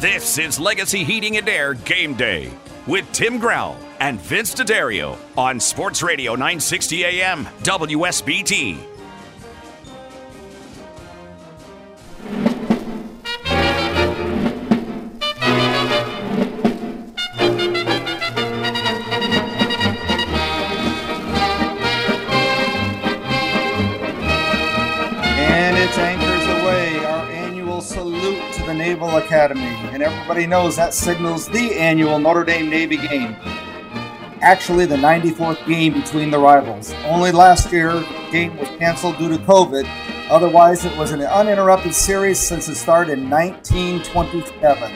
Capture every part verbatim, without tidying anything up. This is Legacy Heating and Air Game Day with Tim Growl and Vince DeDario on Sports Radio nine sixty A M W S B T. Naval Academy, and everybody knows that signals the annual Notre Dame Navy game. Actually, the ninety-fourth game between the rivals. Only last year, the game was canceled due to COVID. Otherwise, it was an uninterrupted series since it started in nineteen twenty-seven.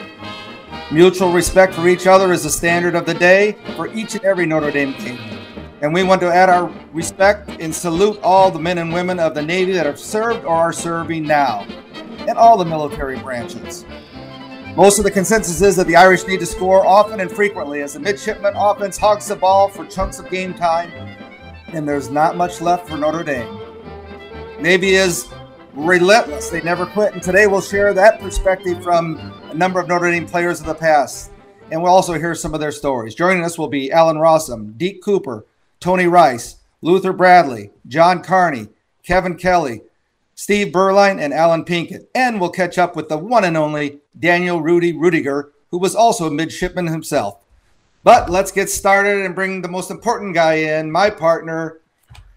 Mutual respect for each other is the standard of the day for each and every Notre Dame game. And we want to add our respect and salute all the men and women of the Navy that have served or are serving now, and all the military branches. Most of the consensus is that the Irish need to score often and frequently as the midshipman offense hogs the ball for chunks of game time, and there's not much left for Notre Dame. Navy is relentless. They never quit, and today we'll share that perspective from a number of Notre Dame players of the past, and we'll also hear some of their stories. Joining us will be Allen Rossum, Deke Cooper, Tony Rice, Luther Bradley, John Carney, Kevin Kelly, Steve Beuerlein, and Alan Pinkett. And we'll catch up with the one and only Daniel Rudy Ruettiger, who was also a midshipman himself. But let's get started and bring the most important guy in, my partner,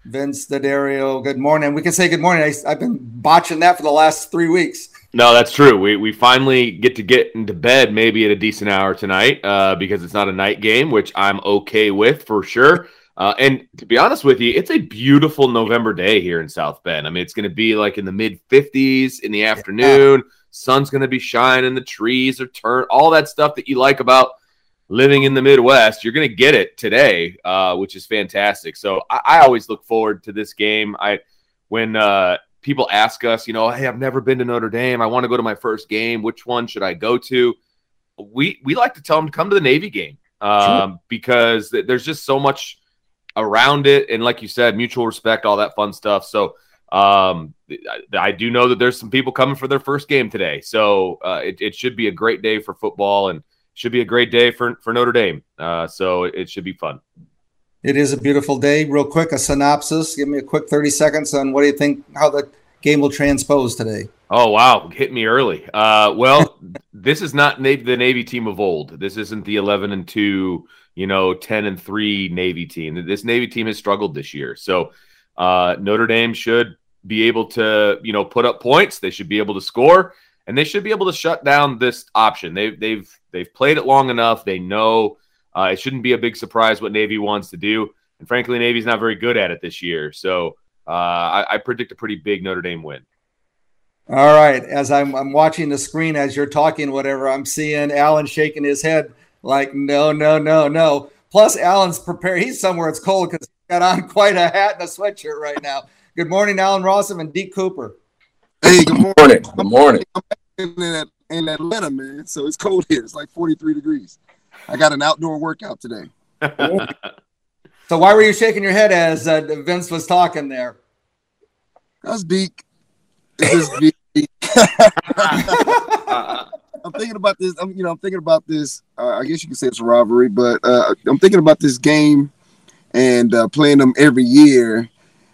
Vince DeDario. Good morning. We can say good morning. I, I've been botching that for the last three weeks. No, that's true. We we finally get to get into bed maybe at a decent hour tonight uh, because it's not a night game, which I'm okay with for sure. Uh, and to be honest with you, it's a beautiful November day here in South Bend. I mean, it's going to be like in the mid fifties in the afternoon. Yeah. Sun's going to be shining. The trees are turned. All that stuff that you like about living in the Midwest, you're going to get it today, uh, which is fantastic. So I, I always look forward to this game. I when uh, people ask us, you know, hey, I've never been to Notre Dame. I want to go to my first game. Which one should I go to? We, we like to tell them to come to the Navy game um, sure. because th- there's just so much around it, and like you said, mutual respect, all that fun stuff. So um I, I do know that there's some people coming for their first game today, so uh it, it should be a great day for football and should be a great day for for Notre Dame, uh so it, it should be fun. It is a beautiful day. Real quick, a synopsis, give me a quick thirty seconds on what do you think how the game will transpose today. Oh, wow. Hit me early. Uh, well, this is not Navy, the Navy team of old. This isn't the eleven and two, you know, ten and three Navy team. This Navy team has struggled this year. So uh, Notre Dame should be able to, you know, put up points. They should be able to score, and they should be able to shut down this option. They've, they've, they've played it long enough. They know uh, it shouldn't be a big surprise what Navy wants to do. And frankly, Navy's not very good at it this year. So uh, I, I predict a pretty big Notre Dame win. All right. As I'm, I'm watching the screen as you're talking, whatever, I'm seeing Alan shaking his head like, no, no, no, no. Plus, Alan's prepared. He's somewhere it's cold because he's got on quite a hat and a sweatshirt right now. Good morning, Allen Rossum and Deke Cooper. Hey, good morning. Good morning. I'm back in, in Atlanta, man, so it's cold here. It's like forty-three degrees. I got an outdoor workout today. So why were you shaking your head as uh, Vince was talking there? That's Deke. I'm thinking about this. I'm, you know, I'm thinking about this. Uh, I guess you could say it's a rivalry, but uh, I'm thinking about this game and uh, playing them every year.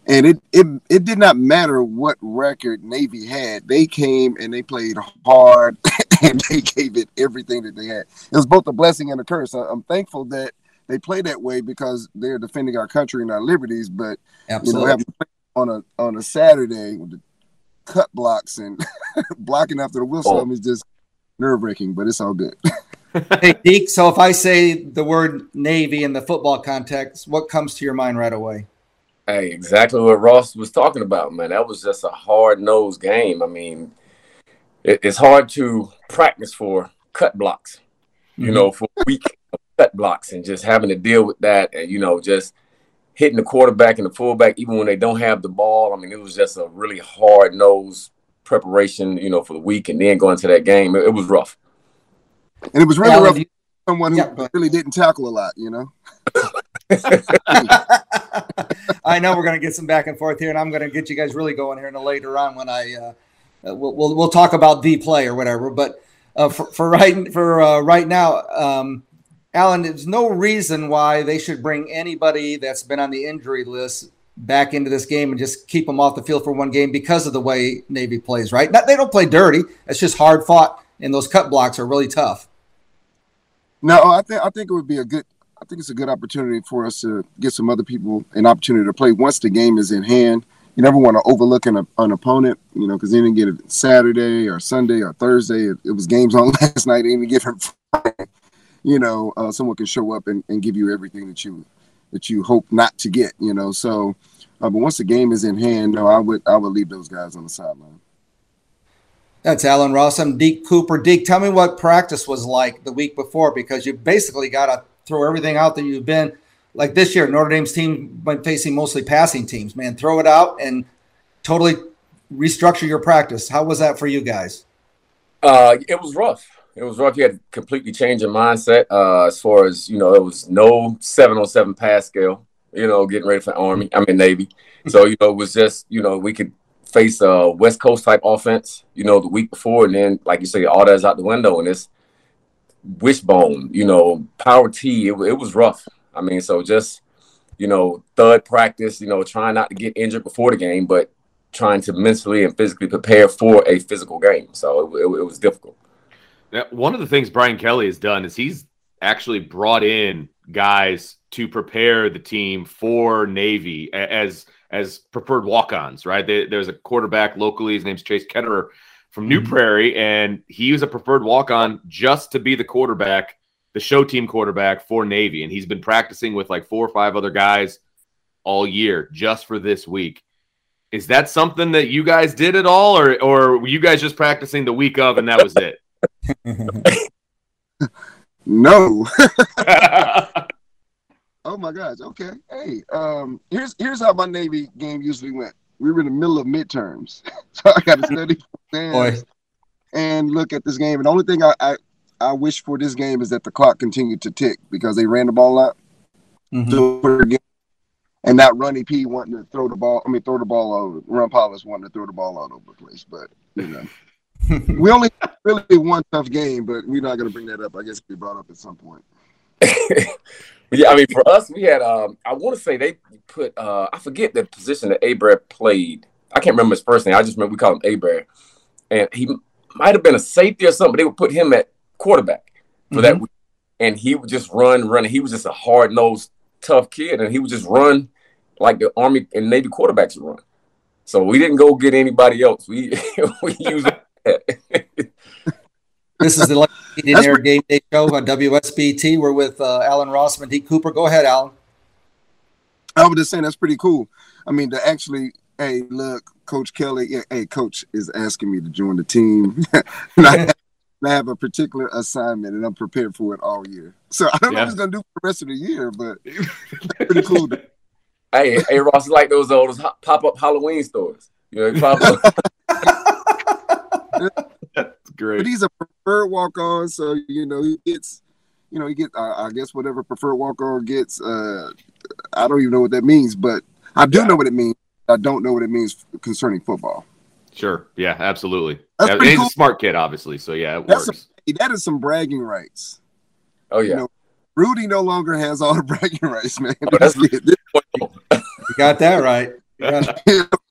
And it, it it did not matter what record Navy had. They came and they played hard, and they gave it everything that they had. It was both a blessing and a curse. I, I'm thankful that they play that way because they're defending our country and our liberties. But Absolutely. You know, having to play on a on a Saturday with the cut blocks and blocking after the whistle oh. is just nerve-wracking, but it's all good. Hey, Deke, so if I say the word Navy in the football context, what comes to your mind right away? Hey, exactly what Ross was talking about, man. That was just a hard-nosed game. I mean, it, it's hard to practice for cut blocks, you mm-hmm. know, for a week of cut blocks, and just having to deal with that, and, you know, just hitting the quarterback and the fullback, even when they don't have the ball. I mean, it was just a really hard-nosed preparation, you know, for the week, and then going to that game. It, it was rough. And it was really yeah, rough. Someone who yeah. really didn't tackle a lot, you know. I know we're going to get some back and forth here, and I'm going to get you guys really going here in a later on when I uh, we'll, we'll we'll talk about the play or whatever. But uh, for, for right for uh, right now, um, Alan, there's no reason why they should bring anybody that's been on the injury list back into this game and just keep them off the field for one game because of the way Navy plays. Right? Not, they don't play dirty. It's just hard fought, and those cut blocks are really tough. No, I think I think it would be a good. I think it's a good opportunity for us to get some other people an opportunity to play once the game is in hand. You never want to overlook an, an opponent, you know, because they didn't get it Saturday or Sunday or Thursday. It, it was games on last night. They didn't get it Friday. You know, uh, someone can show up and, and give you everything that you that you hope not to get. You know, so uh, but once the game is in hand, no, I would I would leave those guys on the sideline. That's Allen Rossum, Deke Cooper. Deke, tell me what practice was like the week before, because you basically got to throw everything out that you've been. Like this year, Notre Dame's team been facing mostly passing teams, man. Throw it out and totally restructure your practice. How was that for you guys? Uh, it was rough. It was rough. You had to completely change your mindset uh, as far as, you know, it was no seven on seven pass scale, you know, getting ready for Army. I mean, Navy. So, you know, it was just, you know, we could – face a West Coast type offense, you know, the week before, and then, like you say, all that's out the window, and it's wishbone, you know, power T. It, it was rough. I mean, so just, you know, thud practice, you know, trying not to get injured before the game, but trying to mentally and physically prepare for a physical game. So it, it, it was difficult. Now, one of the things Brian Kelly has done is he's actually brought in guys to prepare the team for Navy as – as preferred walk-ons, right? They, there's a quarterback locally. His name's Chase Ketterer from New mm-hmm. Prairie, and he was a preferred walk-on just to be the quarterback, the show team quarterback for Navy, and he's been practicing with like four or five other guys all year just for this week. Is that something that you guys did at all, or, or were you guys just practicing the week of and that was it? No. Oh, my gosh. Okay. Hey, um, here's here's how my Navy game usually went. We were in the middle of midterms. So I got to study and look at this game. And the only thing I, I, I wish for this game is that the clock continued to tick because they ran the ball out. Mm-hmm. And not Ronnie P wanting to throw the ball. I mean, throw the ball over. Ron Paulus wanting to throw the ball all over the place. But, you know, we only really one tough game, but we're not going to bring that up. I guess it'll be brought up at some point. Yeah, I mean, for us, we had, um, I want to say they put, uh, I forget the position that Abrad played. I can't remember his first name. I just remember we called him Abrad. And he might have been a safety or something, but they would put him at quarterback for mm-hmm. that week. And he would just run, run. He was just a hard-nosed, tough kid, and he would just run like the Army and Navy quarterbacks would run. So we didn't go get anybody else. We, we used that. This is the Legacy Heating and Air Game Day Show on W S B T. We're with uh, Allen Rossum and Deke Cooper. Go ahead, Alan. I was just saying that's pretty cool. I mean, to actually, hey, look, Coach Kelly, yeah, hey, Coach is asking me to join the team. And I, have, I have a particular assignment, and I'm prepared for it all year. So I don't yeah. know what he's going to do for the rest of the year, but it's pretty cool. Hey, hey, Ross, it's like those old pop-up Halloween stores. You know, pop-up. That's great. But he's a preferred walk-on, so you know he gets, you know he gets. Uh, I guess whatever preferred walk-on gets. Uh, I don't even know what that means, but I do yeah. know what it means. I don't know what it means concerning football. Sure. Yeah. Absolutely. That's yeah, pretty he's cool. a smart kid, obviously. So yeah, it That's works. A, that is some bragging rights. Oh yeah. You know, Rudy no longer has all the bragging rights, man. Oh, that's you got that right. Yeah.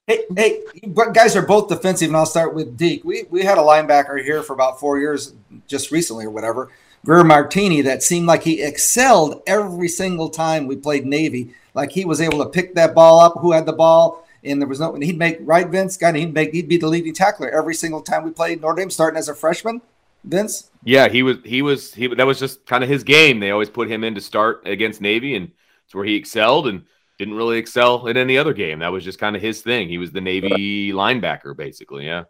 Hey, hey, you guys are both defensive, and I'll start with Deke. We we had a linebacker here for about four years, just recently or whatever, Greer Martini, that seemed like he excelled every single time we played Navy. Like he was able to pick that ball up, who had the ball, and there was no. And he'd make right, Vince. God, he'd make. He'd be the leading tackler every single time we played Notre Dame, starting as a freshman. Vince. Yeah, he was. He was. He that was just kind of his game. They always put him in to start against Navy, and it's where he excelled. And didn't really excel in any other game. That was just kind of his thing. He was the Navy linebacker, basically, yeah.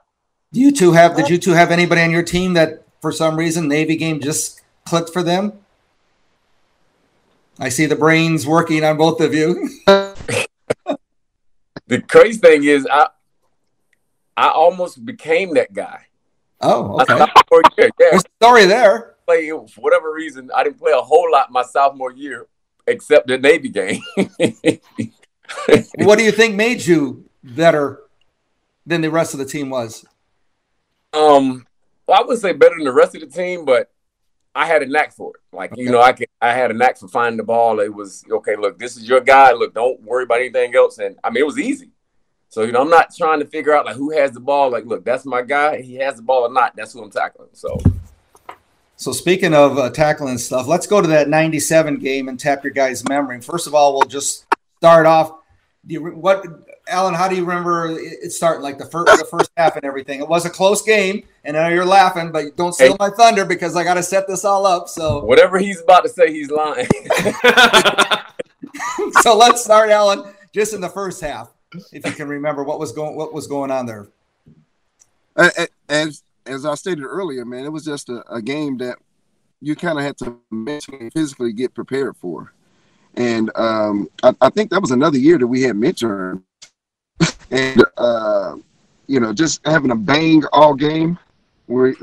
Do you two have? Did you two have anybody on your team that for some reason Navy game just clicked for them? I see the brains working on both of you. The crazy thing is, I I almost became that guy. Oh, okay. Sophomore year, yeah. There's a story there. Play, for whatever reason, I didn't play a whole lot my sophomore year, except the Navy game. What do you think made you better than the rest of the team was? Um, well, I wouldn't say better than the rest of the team, but I had a knack for it. Like, okay. you know, I could, I had a knack for finding the ball. It was, okay, look, this is your guy. Look, don't worry about anything else. And, I mean, it was easy. So, you know, I'm not trying to figure out, like, who has the ball. Like, look, that's my guy. He has the ball or not. That's who I'm tackling. So, so speaking of uh, tackling stuff, let's go to that ninety-seven game and tap your guys' memory. First of all, we'll just start off. Do you, what, Alan, how do you remember it starting, like the first the first half and everything? It was a close game, and I know you're laughing, but don't steal hey. my thunder because I got to set this all up. So whatever he's about to say, he's lying. So let's start, Alan, just in the first half. If you can remember what was going, what was going on there. As as I stated earlier, man, it was just a, a game that you kind of had to mentally and physically get prepared for, and um, I, I think that was another year that we had midterm, and uh, you know, just having a bang all game. Where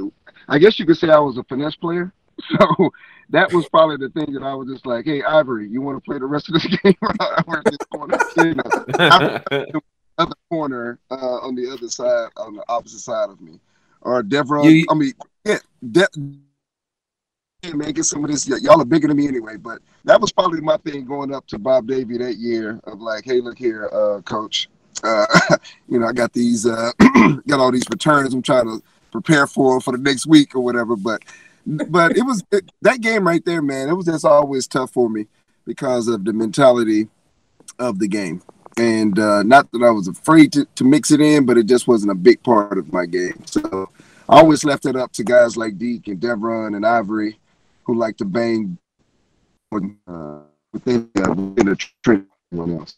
I guess you could say I was a finesse player, so that was probably the thing that I was just like, hey, Ivory, you want to play the rest of this game? I was just going to, you know, I was the other corner uh, on the other side, on the opposite side of me. Or Deborah, you, I mean, yeah, De- man, get some of this. Y- y'all are bigger than me anyway. But that was probably my thing going up to Bob Davey that year of like, hey, look here, uh, coach. Uh, you know, I got these, uh, got all these returns I'm trying to prepare for for the next week or whatever. But but it was it, that game right there, man. It was just always tough for me because of the mentality of the game. And uh, not that I was afraid to, to mix it in, but it just wasn't a big part of my game. So I always left it up to guys like Deke and Devron and Ivory who like to bang uh, within, uh, within a trick everyone else.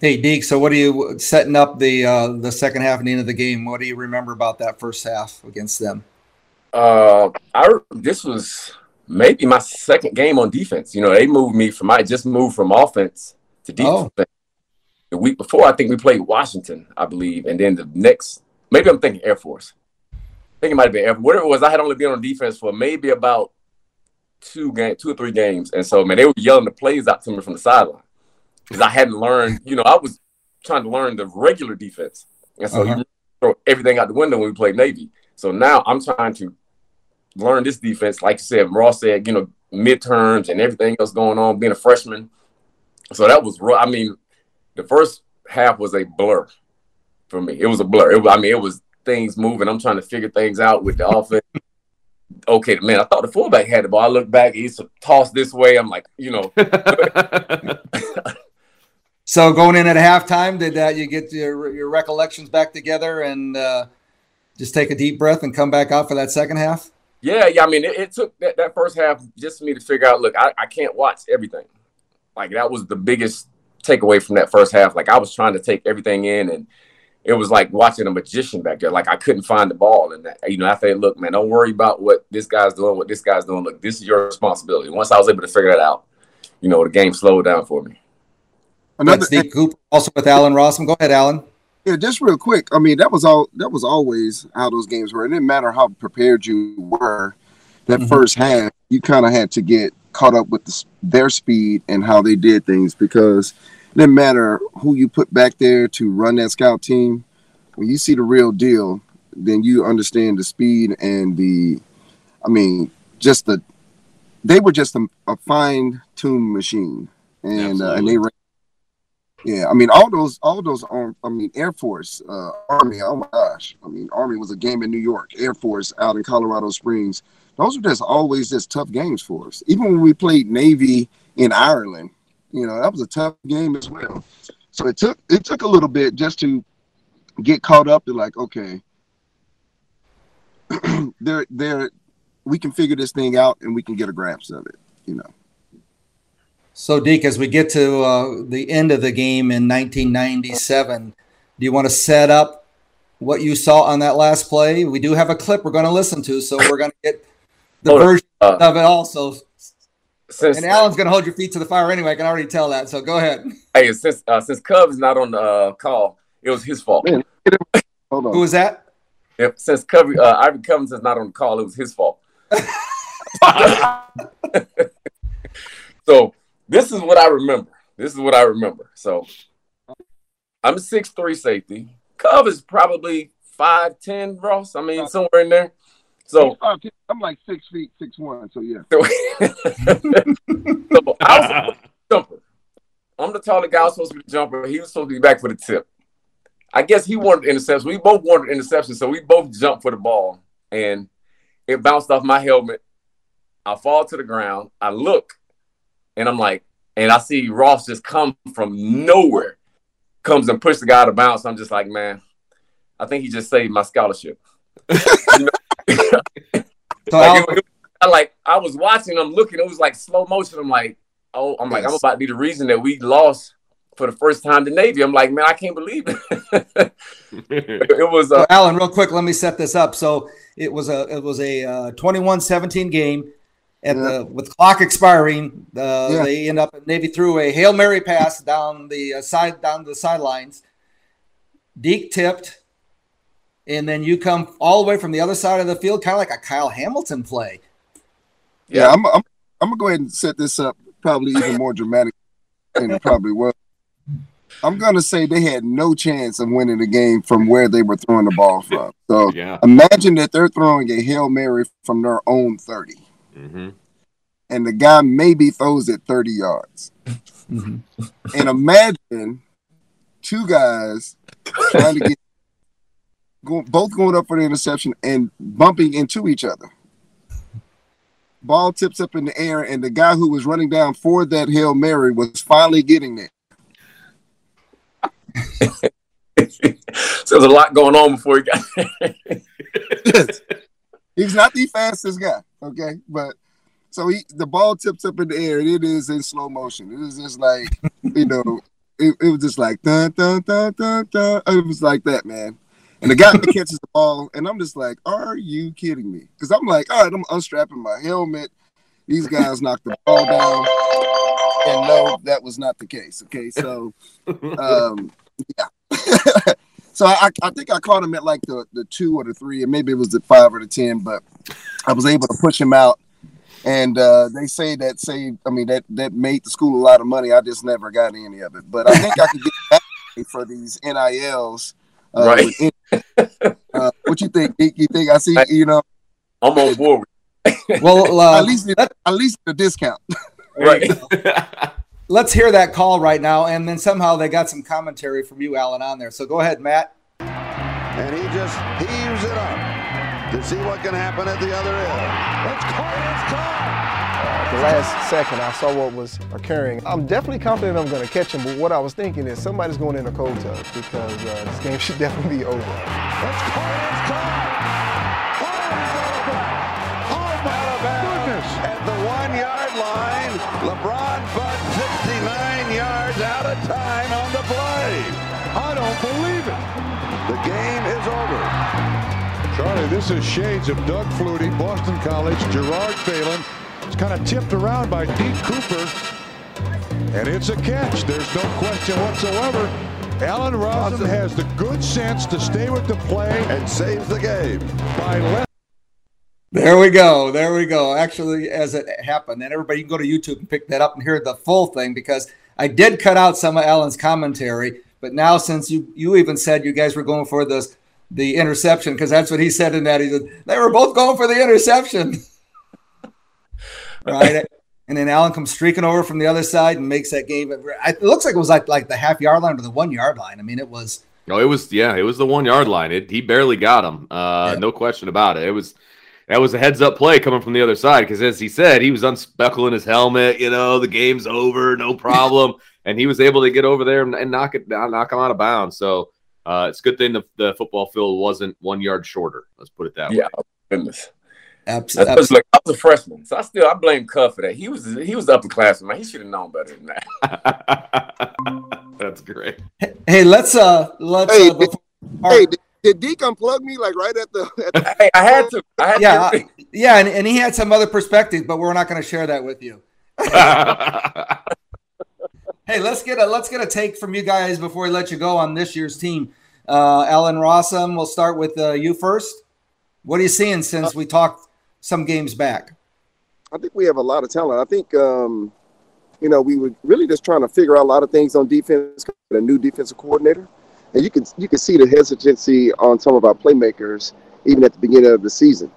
Hey, Deke, so what are you setting up the uh, the second half and the end of the game? What do you remember about that first half against them? Uh, I this was maybe my second game on defense. You know, they moved me from I just moved from offense to defense. Oh. The week before, I think we played Washington, I believe, and then the next, maybe I'm thinking Air Force. I think it might have been Air Force. Whatever it was, I had only been on defense for maybe about two game, two or three games, and so man, they were yelling the plays out to me from the sideline because I hadn't learned. You know, I was trying to learn the regular defense, and so uh-huh. you throw everything out the window when we played Navy. So now I'm trying to learn this defense, like you said, Ross said, you know, midterms and everything else going on, being a freshman. So that was, I mean, the first half was a blur for me. It was a blur. It, I mean, it was things moving. I'm trying to figure things out with the offense. Okay, man, I thought the fullback had the ball. I look back, he's a toss this way. I'm like, you know. So going in at halftime, did uh, you get your, your recollections back together and uh, just take a deep breath and come back out for that second half? Yeah, yeah. I mean, it, it took that, that first half just for me to figure out, look, I, I can't watch everything. Like, that was the biggest takeaway from that first half. Like, I was trying to take everything in, and it was like watching a magician back there. Like, I couldn't find the ball. And, that, you know, I said, look, man, don't worry about what this guy's doing, what this guy's doing. Look, this is your responsibility. Once I was able to figure that out, you know, the game slowed down for me. Another That's Deke Cooper, also with Allen Rossum. Go ahead, Allen. Yeah, just real quick. I mean, that was all. That was always how those games were. It didn't matter how prepared you were. That mm-hmm. first half, you kind of had to get caught up with the, their speed and how they did things, because it didn't matter who you put back there to run that scout team. When you see the real deal, then you understand the speed and the. I mean, just the. They were just a, a fine-tuned machine, and uh, and they. Ran Yeah, I mean, all those, all those, um, I mean, Air Force, uh, Army, oh my gosh. I mean, Army was a game in New York, Air Force out in Colorado Springs. Those were just always just tough games for us. Even when we played Navy in Ireland, you know, that was a tough game as well. So it took, it took a little bit just to get caught up to like, okay, there, there, we can figure this thing out and we can get a grasp of it, you know. So, Deke, as we get to uh, the end of the game in nineteen ninety-seven, do you want to set up what you saw on that last play. We do have a clip we're going to listen to, so we're going to get the hold version uh, of it also. Since, and Alan's going to hold your feet to the fire anyway. I can already tell that, so go ahead. Hey, since uh, since Cub's not on the uh, call, it was his fault. Man, hold on. Who was that? If, since Covey, uh, Ivory Cummins is not on the call, it was his fault. So this is what I remember. This is what I remember. So I'm six three safety. Cove is probably five ten, Ross. I mean, somewhere in there. So I'm like six feet, six one. So yeah. So, so I was supposed to be a jumper. I'm the taller guy. I was supposed to be the jumper. He was supposed to be back for the tip. I guess he wanted interception. We both wanted interception, so we both jumped for the ball, and it bounced off my helmet. I fall to the ground. I look, and I'm like, and I see Ross just come from nowhere, comes and pushed the guy out of bounds. I'm just like, man, I think he just saved my scholarship. You know? So like, it was, I like I was watching. I'm looking. It was like slow motion. I'm like, oh, I'm like, I'm about to be the reason that we lost for the first time to Navy. I'm like, man, I can't believe it. It was uh, so Alan, real quick, let me set this up. So it was a it was a uh, twenty-one seventeen game at yeah. the with clock expiring. Uh, yeah. They end up Navy threw a Hail Mary pass down the uh, side down the sidelines. Deke tipped, and then you come all the way from the other side of the field, kind of like a Kyle Hamilton play. Yeah, yeah I'm, I'm I'm gonna go ahead and set this up. Probably even more dramatic than it probably was. I'm going to say they had no chance of winning the game from where they were throwing the ball from. So yeah. Imagine that they're throwing a Hail Mary from their own thirty. Mm-hmm. And the guy maybe throws it thirty yards. Mm-hmm. And imagine two guys trying to get go, both going up for the interception and bumping into each other. Ball tips up in the air, and the guy who was running down for that Hail Mary was finally getting there. So there's a lot going on before he got there. He's not the fastest guy, okay? But so he, the ball tips up in the air, and it is in slow motion. It is just like, you know, it, it was just like, dun, dun, dun, dun, dun. It was like that, man. And the guy catches the ball, and I'm just like, are you kidding me? Because I'm like, all right, I'm unstrapping my helmet. These guys knocked the ball down. And no, that was not the case, okay? So, um, yeah. So I, I think I caught him at like the, the two or the three, and maybe it was the five or the ten, but I was able to push him out. And uh, they say that saved, I mean, that, that made the school a lot of money. I just never got any of it. But I think I could get back for these N I Ls. Uh, right. Uh, what you think, Deke? You think I see, you know? I'm on board with well, uh, at least at least the discount. Right. Let's hear that call right now, and then somehow they got some commentary from you, Alan, on there. So go ahead, Matt. And he just heaves it up to see what can happen at the other end. It's caught. It's caught. The last second, I saw what was occurring. I'm definitely confident I'm going to catch him, but what I was thinking is somebody's going in a cold tub because uh, this game should definitely be over. It's caught. It's caught. At the one-yard line, LeBron Bud sixty-nine yards out of time on the play. I don't believe it. The game is over. Charlie, this is shades of Doug Flutie, Boston College, Gerard Phelan. It's kind of tipped around by Deke Cooper. And it's a catch. There's no question whatsoever. Allen Rossum has the good sense to stay with the play. And saves the game. By left. There we go. There we go. Actually, as it happened, and everybody, you can go to YouTube and pick that up and hear the full thing because I did cut out some of Alan's commentary. But now, since you you even said you guys were going for this the interception, because that's what he said in that, he said they were both going for the interception, right? And then Alan comes streaking over from the other side and makes that game. It looks like it was like like the half yard line or the one yard line. I mean, it was. No, it was yeah, it was the one yard line. It he barely got him. Uh, yeah. No question about it. It was. That was a heads-up play coming from the other side because, as he said, he was unspeckling his helmet. You know, the game's over, no problem. And he was able to get over there and, and knock it down, knock him out of bounds. So uh, it's a good thing the, the football field wasn't one yard shorter. Let's put it that yeah, way. Yeah, goodness. Absolutely. I was, like, I was a freshman, so I still I blame Cub for that. He was he was upperclassman. He should have known better than that. That's great. Hey, hey let's uh, let's. Hey, uh, before, hey Did Deke unplug me like right at the? At the hey, I had to. I had yeah, to. Uh, yeah, and, and he had some other perspective, but we're not going to share that with you. Hey, let's get a let's get a take from you guys before we let you go on this year's team. Uh, Allen Rossum, we'll start with uh, you first. What are you seeing since we talked some games back? I think we have a lot of talent. I think, um, you know, we were really just trying to figure out a lot of things on defense, a new defensive coordinator. And you can, you can see the hesitancy on some of our playmakers even at the beginning of the season.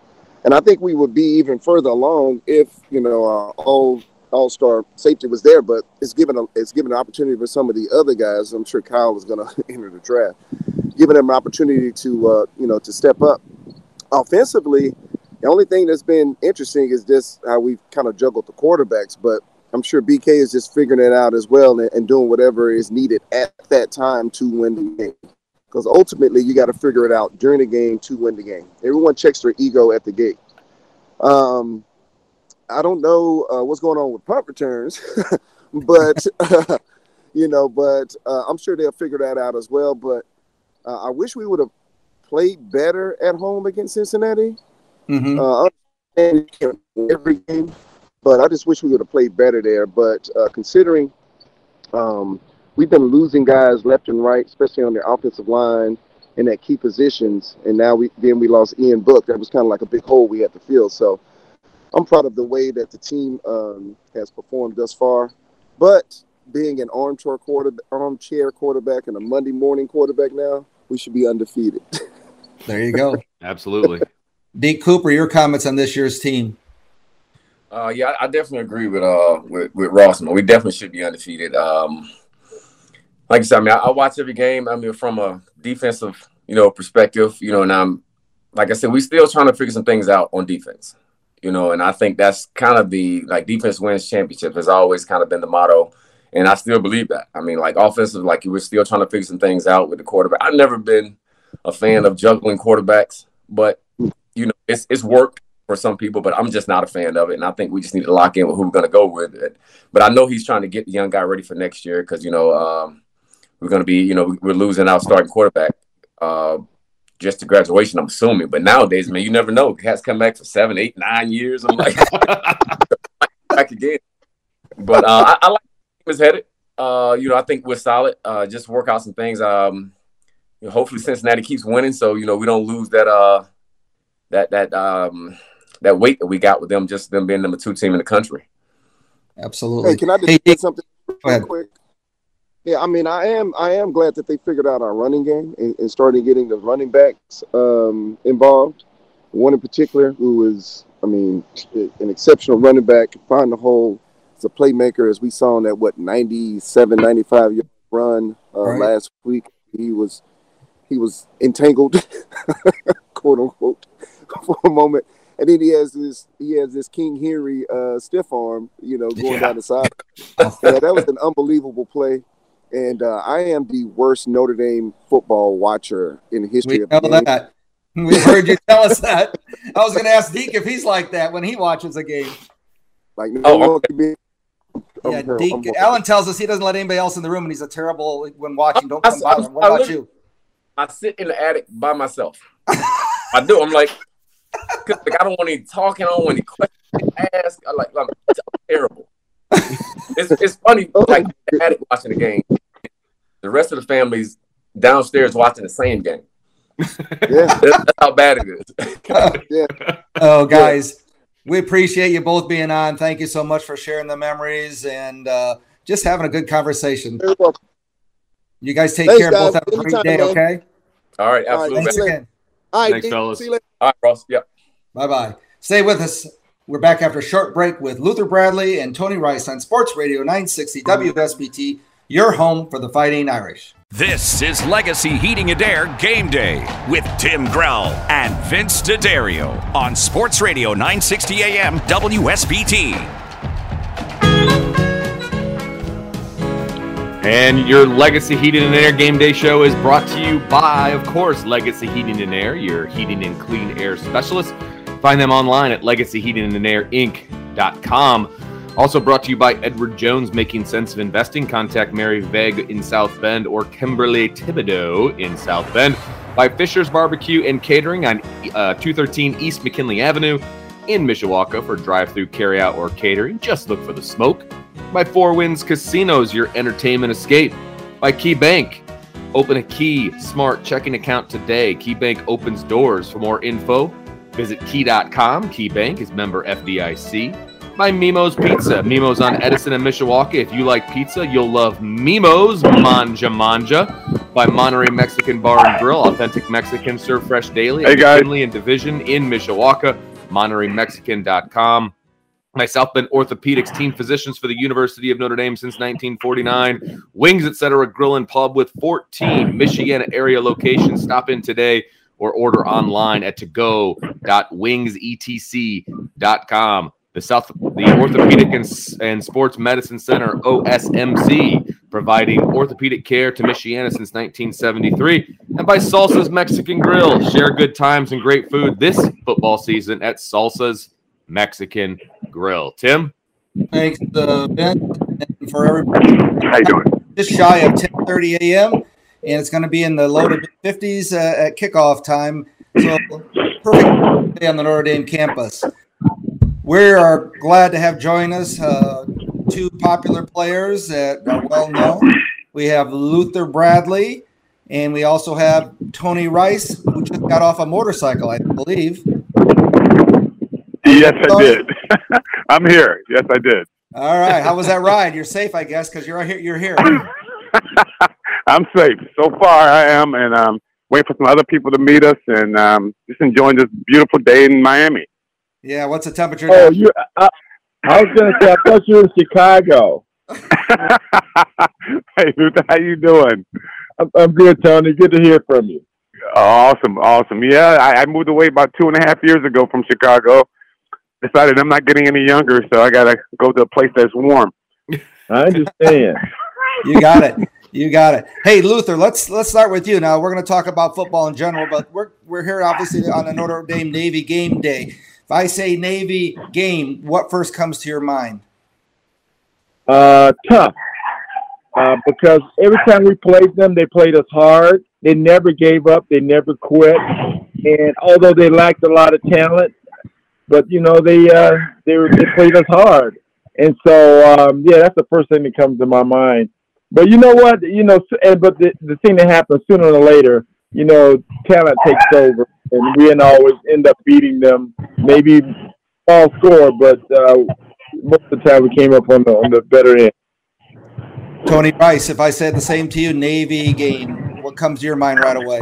And I think we would be even further along if, you know, our old all-star safety was there, but it's given, a, it's given an opportunity for some of the other guys. I'm sure Kyle is going to enter the draft. Giving them an opportunity to, uh, you know, to step up. Offensively, the only thing that's been interesting is just how we've kind of juggled the quarterbacks, but I'm sure B K is just figuring it out as well and, and doing whatever is needed at that time to win the game. Because ultimately, you got to figure it out during the game to win the game. Everyone checks their ego at the gate. Um, I don't know uh, what's going on with punt returns, but, uh, you know, but uh, I'm sure they'll figure that out as well. But uh, I wish we would have played better at home against Cincinnati. Mm-hmm. Uh, I understand every game, but I just wish we would have played better there. But uh, considering um, we've been losing guys left and right, especially on the offensive line and at key positions, and now we then we lost Ian Book. That was kind of like a big hole we had to fill. So I'm proud of the way that the team um, has performed thus far. But being an armchair quarterback, armchair quarterback and a Monday morning quarterback now, we should be undefeated. There you go. Absolutely. Deke Cooper, your comments on this year's team? Uh, yeah, I, I definitely agree with uh with, with Rossman. We definitely should be undefeated. Um, like I said, I mean, I, I watch every game. I mean, from a defensive, you know, perspective, you know, and I'm like I said, we're still trying to figure some things out on defense, you know, and I think that's kind of the like defense wins championships has always kind of been the motto, and I still believe that. I mean, like offensive, like we're still trying to figure some things out with the quarterback. I've never been a fan of juggling quarterbacks, but you know, it's it's worked for some people, but I'm just not a fan of it. And I think we just need to lock in with who we're going to go with it. But I know he's trying to get the young guy ready for next year because, you know, um, we're going to be, you know, we're losing our starting quarterback uh, just to graduation, I'm assuming. But nowadays, man, you never know. Cats come back for seven, eight, nine years. I'm like, back again. But uh, I, I like where he's headed. Uh, you know, I think we're solid. Uh, just work out some things. Um, you know, hopefully Cincinnati keeps winning so, you know, we don't lose that uh, – that that um that weight that we got with them, just them being number two team in the country. Absolutely. Hey, can I just hey, say something real quick? Yeah, I mean, I am I am glad that they figured out our running game and, and started getting the running backs um, involved. One in particular who was, I mean, an exceptional running back, find the hole. It's a playmaker, as we saw in that, what, ninety-seven, ninety-five-yard run uh, right. last week. He was he was entangled, quote unquote, for a moment, and then he has this he has this King Henry uh, stiff arm, you know, going yeah. down the side. Yeah, that was an unbelievable play, and uh, I am the worst Notre Dame football watcher in the history we of the game. We know that. We heard you tell us that. I was going to ask Deke if he's like that when he watches a game. Like, no, oh, okay. be, I'm yeah, Deke. I'm Alan tells us he doesn't let anybody else in the room, and he's a terrible when watching. Don't come by him. What I about you? I sit in the attic by myself. I do. I'm like. Cause like I don't want any talking, I don't want any questions to ask. I like, like I'm terrible. It's it's funny like attic watching the game. The rest of the family's downstairs watching the same game. Yeah, that's how bad it is. Oh, yeah. Oh, guys, yeah. We appreciate you both being on. Thank you so much for sharing the memories and uh, just having a good conversation. You're welcome. You guys take Thanks, care. Guys. Both have a great day. Man. Okay. All right. Absolutely. All right, thanks, All right, Thanks, fellas. See you later. All right, Ross. Yep. Bye-bye. Stay with us. We're back after a short break with Luther Bradley and Tony Rice on Sports Radio nine sixty W S B T, your home for the Fighting Irish. This is Legacy Heating and Air Game Day with Tim Growl and Vince DeDario on Sports Radio nine sixty A M W S B T. And your Legacy Heating and Air Game Day show is brought to you by, of course, Legacy Heating and Air, your heating and clean air specialist. Find them online at legacy heating and air inc dot com. Also brought to you by Edward Jones, Making Sense of Investing. Contact Mary Veg in South Bend or Kimberly Thibodeau in South Bend. by Fisher's Barbecue and Catering on uh, two thirteen East McKinley Avenue in Mishawaka for drive-through, carry-out, or catering. Just look for the smoke. By Four Winds Casinos, your entertainment escape. By Key Bank, open a Key Smart checking account today. Key Bank opens doors. For more info, visit key dot com. Key Bank is member F D I C. By Mimo's Pizza. Mimo's on Edison and Mishawaka. If you like pizza, you'll love Mimo's Manja Manja. By Monterey Mexican Bar and Grill. Authentic Mexicans serve fresh daily. Hey, guys. McKinley and Division in Mishawaka. Monterey Mexican dot com. My South Bend Orthopedics, team physicians for the University of Notre Dame since nineteen forty-nine. Wings, et cetera. Grill and Pub with fourteen Michigan area locations. Stop in today or order online at to go dot wings etc dot com. The South, the Orthopedic and, and Sports Medicine Center, O S M C, providing orthopedic care to Michiana since nineteen seventy-three. And by Salsa's Mexican Grill, share good times and great food this football season at Salsa's Mexican Grill. Tim? Thanks, uh, Ben, and for everybody. How you doing? Just shy of ten thirty a m, and it's going to be in the low to mid fifties uh, at kickoff time. So perfect day on the Notre Dame campus. We are glad to have join us uh, two popular players that are well-known. We have Luther Bradley, and we also have Tony Rice, who just got off a motorcycle, I believe. Yes, I did. I'm here. Yes, I did. All right. How was that ride? You're safe, I guess, because you're here. You're here. I'm safe. So far, I am, and I'm um, waiting for some other people to meet us, and um, just enjoying this beautiful day in Miami. Yeah, what's the temperature? Oh, you, uh, I was going to say, I thought you were in Chicago. Hey, Luther, how you doing? I'm, I'm good, Tony. Good to hear from you. Awesome, awesome. Yeah, I, I moved away about two and a half years ago from Chicago. Decided I'm not getting any younger, so I got to go to a place that's warm. I understand. You got it. You got it. Hey, Luther, let's let's start with you. Now, we're going to talk about football in general, but we're we're here, obviously, on a Notre Dame Navy game day. If I say Navy game, what first comes to your mind? Uh, tough, uh, because every time we played them, they played us hard. They never gave up. They never quit. And although they lacked a lot of talent, but, you know, they uh, they, were, they played us hard. And so, um, yeah, that's the first thing that comes to my mind. But you know what? You know, but the, the thing that happens sooner or later, you know, talent takes over, and we always end up beating them. Maybe all score, but uh, most of the time we came up on the on the better end. Tony Rice, if I said the same to you, Navy game, what comes to your mind right away?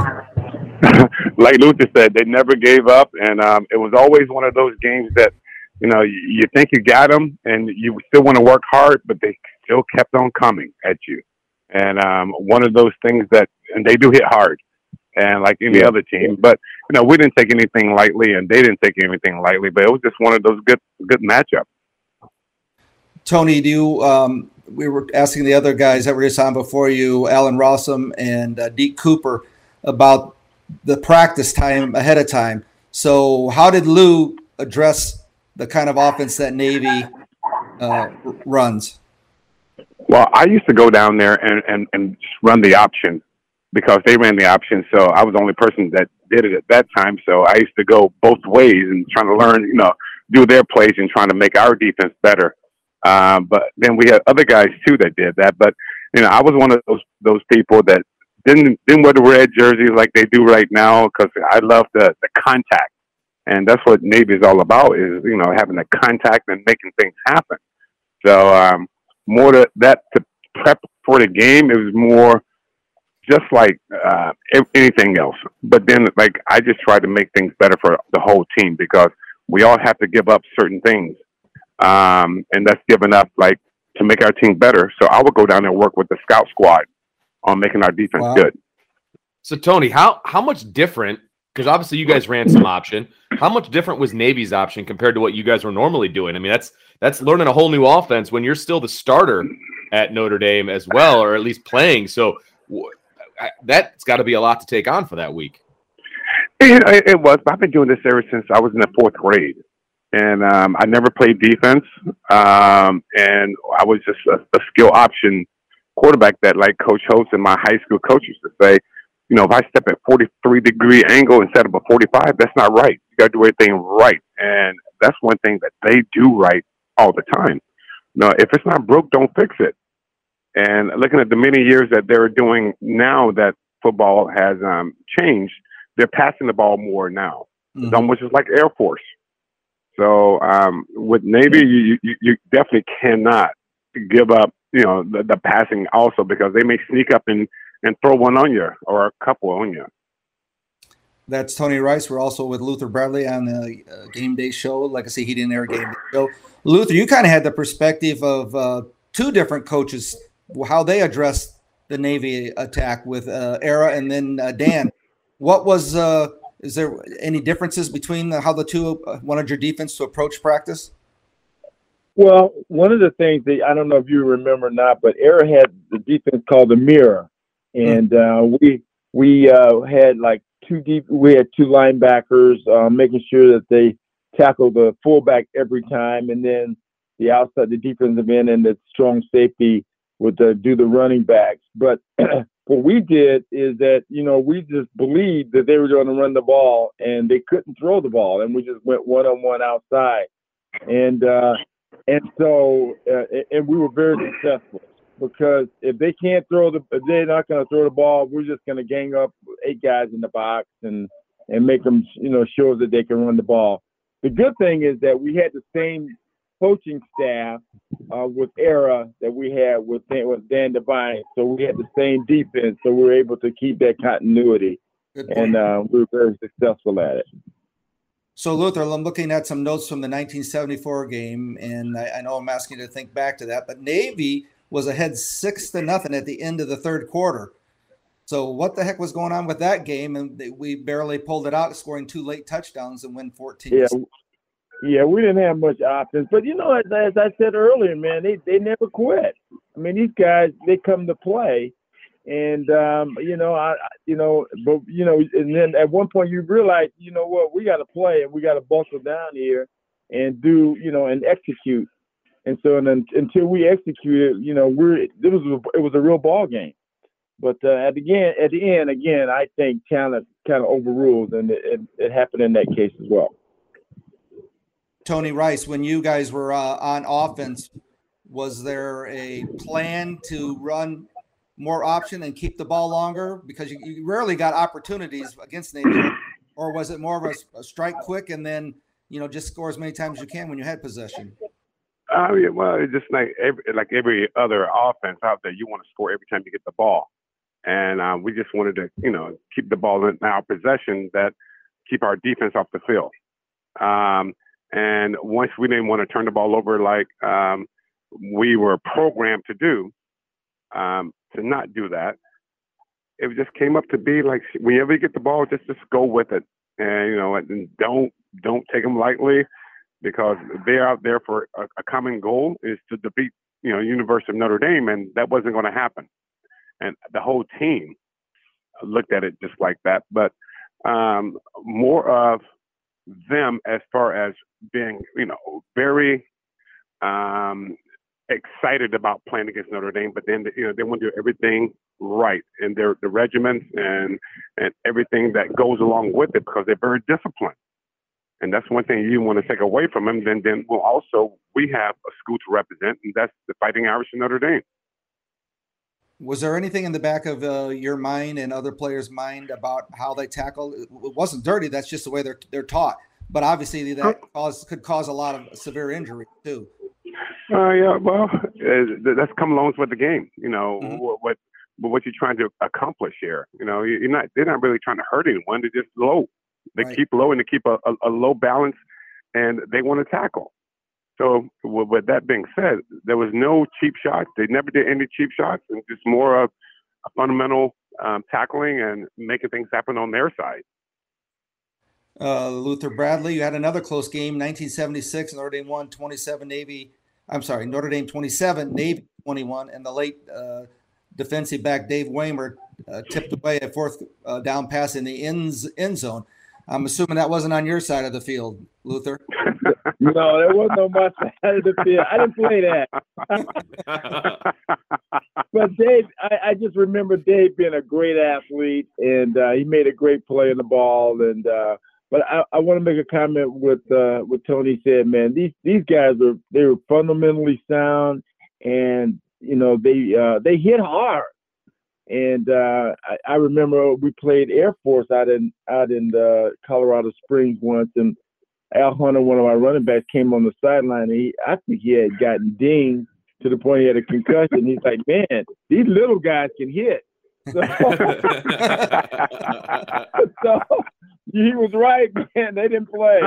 Like Luther said, they never gave up, and um, it was always one of those games that, you know, you, you think you got them, and you still want to work hard, but they still kept on coming at you. And um, one of those things that, and they do hit hard. And like any other team, but you know we didn't take anything lightly, and they didn't take anything lightly. But it was just one of those good, good matchups. Tony, do you, um, we were asking the other guys that were just on before you, Allen Rossum and uh, Deke Cooper, about the practice time ahead of time. So, how did Lou address the kind of offense that Navy uh, runs? Well, I used to go down there and and, and just run the option, because they ran the option, so I was the only person that did it at that time. So I used to go both ways and trying to learn, you know, do their plays and trying to make our defense better. Um, but then we had other guys, too, that did that. But, you know, I was one of those those people that didn't didn't wear the red jerseys like they do right now, because I love the, the contact. And that's what Navy is all about, is, you know, having the contact and making things happen. So um, more to that, to prep for the game, it was more just like uh, anything else. But then, like, I just try to make things better for the whole team, because we all have to give up certain things. Um, and that's giving up, like, to make our team better. So I would go down there and work with the scout squad on making our defense wow. good. So, Tony, how, how much different, because obviously you guys ran some option, how much different was Navy's option compared to what you guys were normally doing? I mean, that's that's learning a whole new offense when you're still the starter at Notre Dame as well, or at least playing. So, w- I, that's got to be a lot to take on for that week. It, it was. I've been doing this ever since I was in the fourth grade, and um, I never played defense, um, and I was just a, a skill option quarterback that, like Coach Holtz and my high school coaches to say, You know, if I step at forty-three degree angle instead of a forty-five, that's not right. You got to do everything right. And that's one thing that they do right all the time. Now, if it's not broke, don't fix it. And looking at the many years that they're doing now that football has um, changed, they're passing the ball more now. Mm-hmm. It's almost just like Air Force. So um, with Navy, you, you, you definitely cannot give up, you know, the, the passing also, because they may sneak up and and throw one on you or a couple on you. That's Tony Rice. We're also with Luther Bradley on the uh, Game Day Show, Legacy Heating and Air Game Day Show. Luther, you kind of had the perspective of uh, two different coaches, how they addressed the Navy attack with uh, Era and then uh, Dan. What was uh, – is there any differences between the, how the two wanted your defense to approach practice? Well, one of the things that – I don't know if you remember or not, but Era had the defense called the mirror. And uh, we we uh, had like two deep. We had two linebackers uh, making sure that they tackled the fullback every time, and then the outside, the defensive end, and the strong safety would uh, do the running backs. But what we did is that, you know, we just believed that they were going to run the ball, and they couldn't throw the ball, and we just went one on one outside, and uh, and so uh, and we were very successful. Because if they can't throw the, if they're not going to throw the ball, we're just going to gang up eight guys in the box and and make them, you know, show that they can run the ball. The good thing is that we had the same coaching staff uh, with Era that we had with with Dan Devine, so we had the same defense, so we were able to keep that continuity, and uh, we were very successful at it. So, Luther, I'm looking at some notes from the nineteen seventy-four game, and I, I know I'm asking you to think back to that, but Navy was ahead six to nothing at the end of the third quarter. So what the heck was going on with that game? And we barely pulled it out, scoring two late touchdowns and win fourteen. Yeah, yeah, we didn't have much offense. But, you know, as, as I said earlier, man, they, they never quit. I mean, these guys, they come to play. And, um, you know, I, you know, but, you know, and then at one point you realize, you know what, we got to play and we got to buckle down here and do, you know, and execute. And so, and then, until we executed, you know, we're it was a, it was a real ball game. But uh, at the end, at the end, again, I think talent kind of overruled, and it, it, it happened in that case as well. Tony Rice, when you guys were uh, on offense, was there a plan to run more option and keep the ball longer, because you, you rarely got opportunities against Navy, or was it more of a, a strike quick and then, you know, just score as many times as you can when you had possession? I mean, well, it's just like every, like every other offense out there, you want to score every time you get the ball. And uh, we just wanted to, you know, keep the ball in our possession, that keep our defense off the field. Um, and once we didn't want to turn the ball over like um, we were programmed to do, um, to not do that, it just came up to be like, whenever you get the ball, just, just go with it. And, you know, and don't, don't take them lightly, because they're out there for a, a common goal is to defeat, you know, University of Notre Dame, and that wasn't going to happen. And the whole team looked at it just like that. But um, more of them as far as being, you know, very um, excited about playing against Notre Dame, but then, you know, they want to do everything right, and their the regiments and, and everything that goes along with it, because they're very disciplined. And that's one thing you want to take away from them. Then, then we'll also, we have a school to represent, and that's the Fighting Irish in Notre Dame. Was there anything in the back of uh, your mind and other players' mind about how they tackle? It wasn't dirty. That's just the way they're they're taught. But obviously, that cause, could cause a lot of severe injury too. Uh, yeah, well, that's come along with the game. You know, mm-hmm. what what you're trying to accomplish here. You know, you're not they're not really trying to hurt anyone. They're just low. They right. keep low, and they keep a, a, a low balance, and they want to tackle. So with, with that being said, there was no cheap shots. They never did any cheap shots, and just more of a fundamental um, tackling and making things happen on their side. Uh, Luther Bradley, you had another close game, nineteen seventy-six, Notre Dame won twenty-seven, Navy. I'm sorry, Notre Dame twenty-seven, Navy twenty-one, and the late uh, defensive back Dave Wehmer uh, tipped away a fourth uh, down pass in the end, end zone. I'm assuming that wasn't on your side of the field, Luther. No, that wasn't on my side of the field. I didn't play that. But Dave, I, I just remember Dave being a great athlete, and uh, he made a great play on the ball. And uh, but I, I want to make a comment with uh, what Tony said. Man, these these guys are they were fundamentally sound, and you know they uh, they hit hard. And uh, I, I remember we played Air Force out in out in uh, Colorado Springs once, and Al Hunter, one of our running backs, came on the sideline. And he, I think he had gotten dinged to the point he had a concussion. He's like, "Man, these little guys can hit." So, so he was right, man. They didn't play.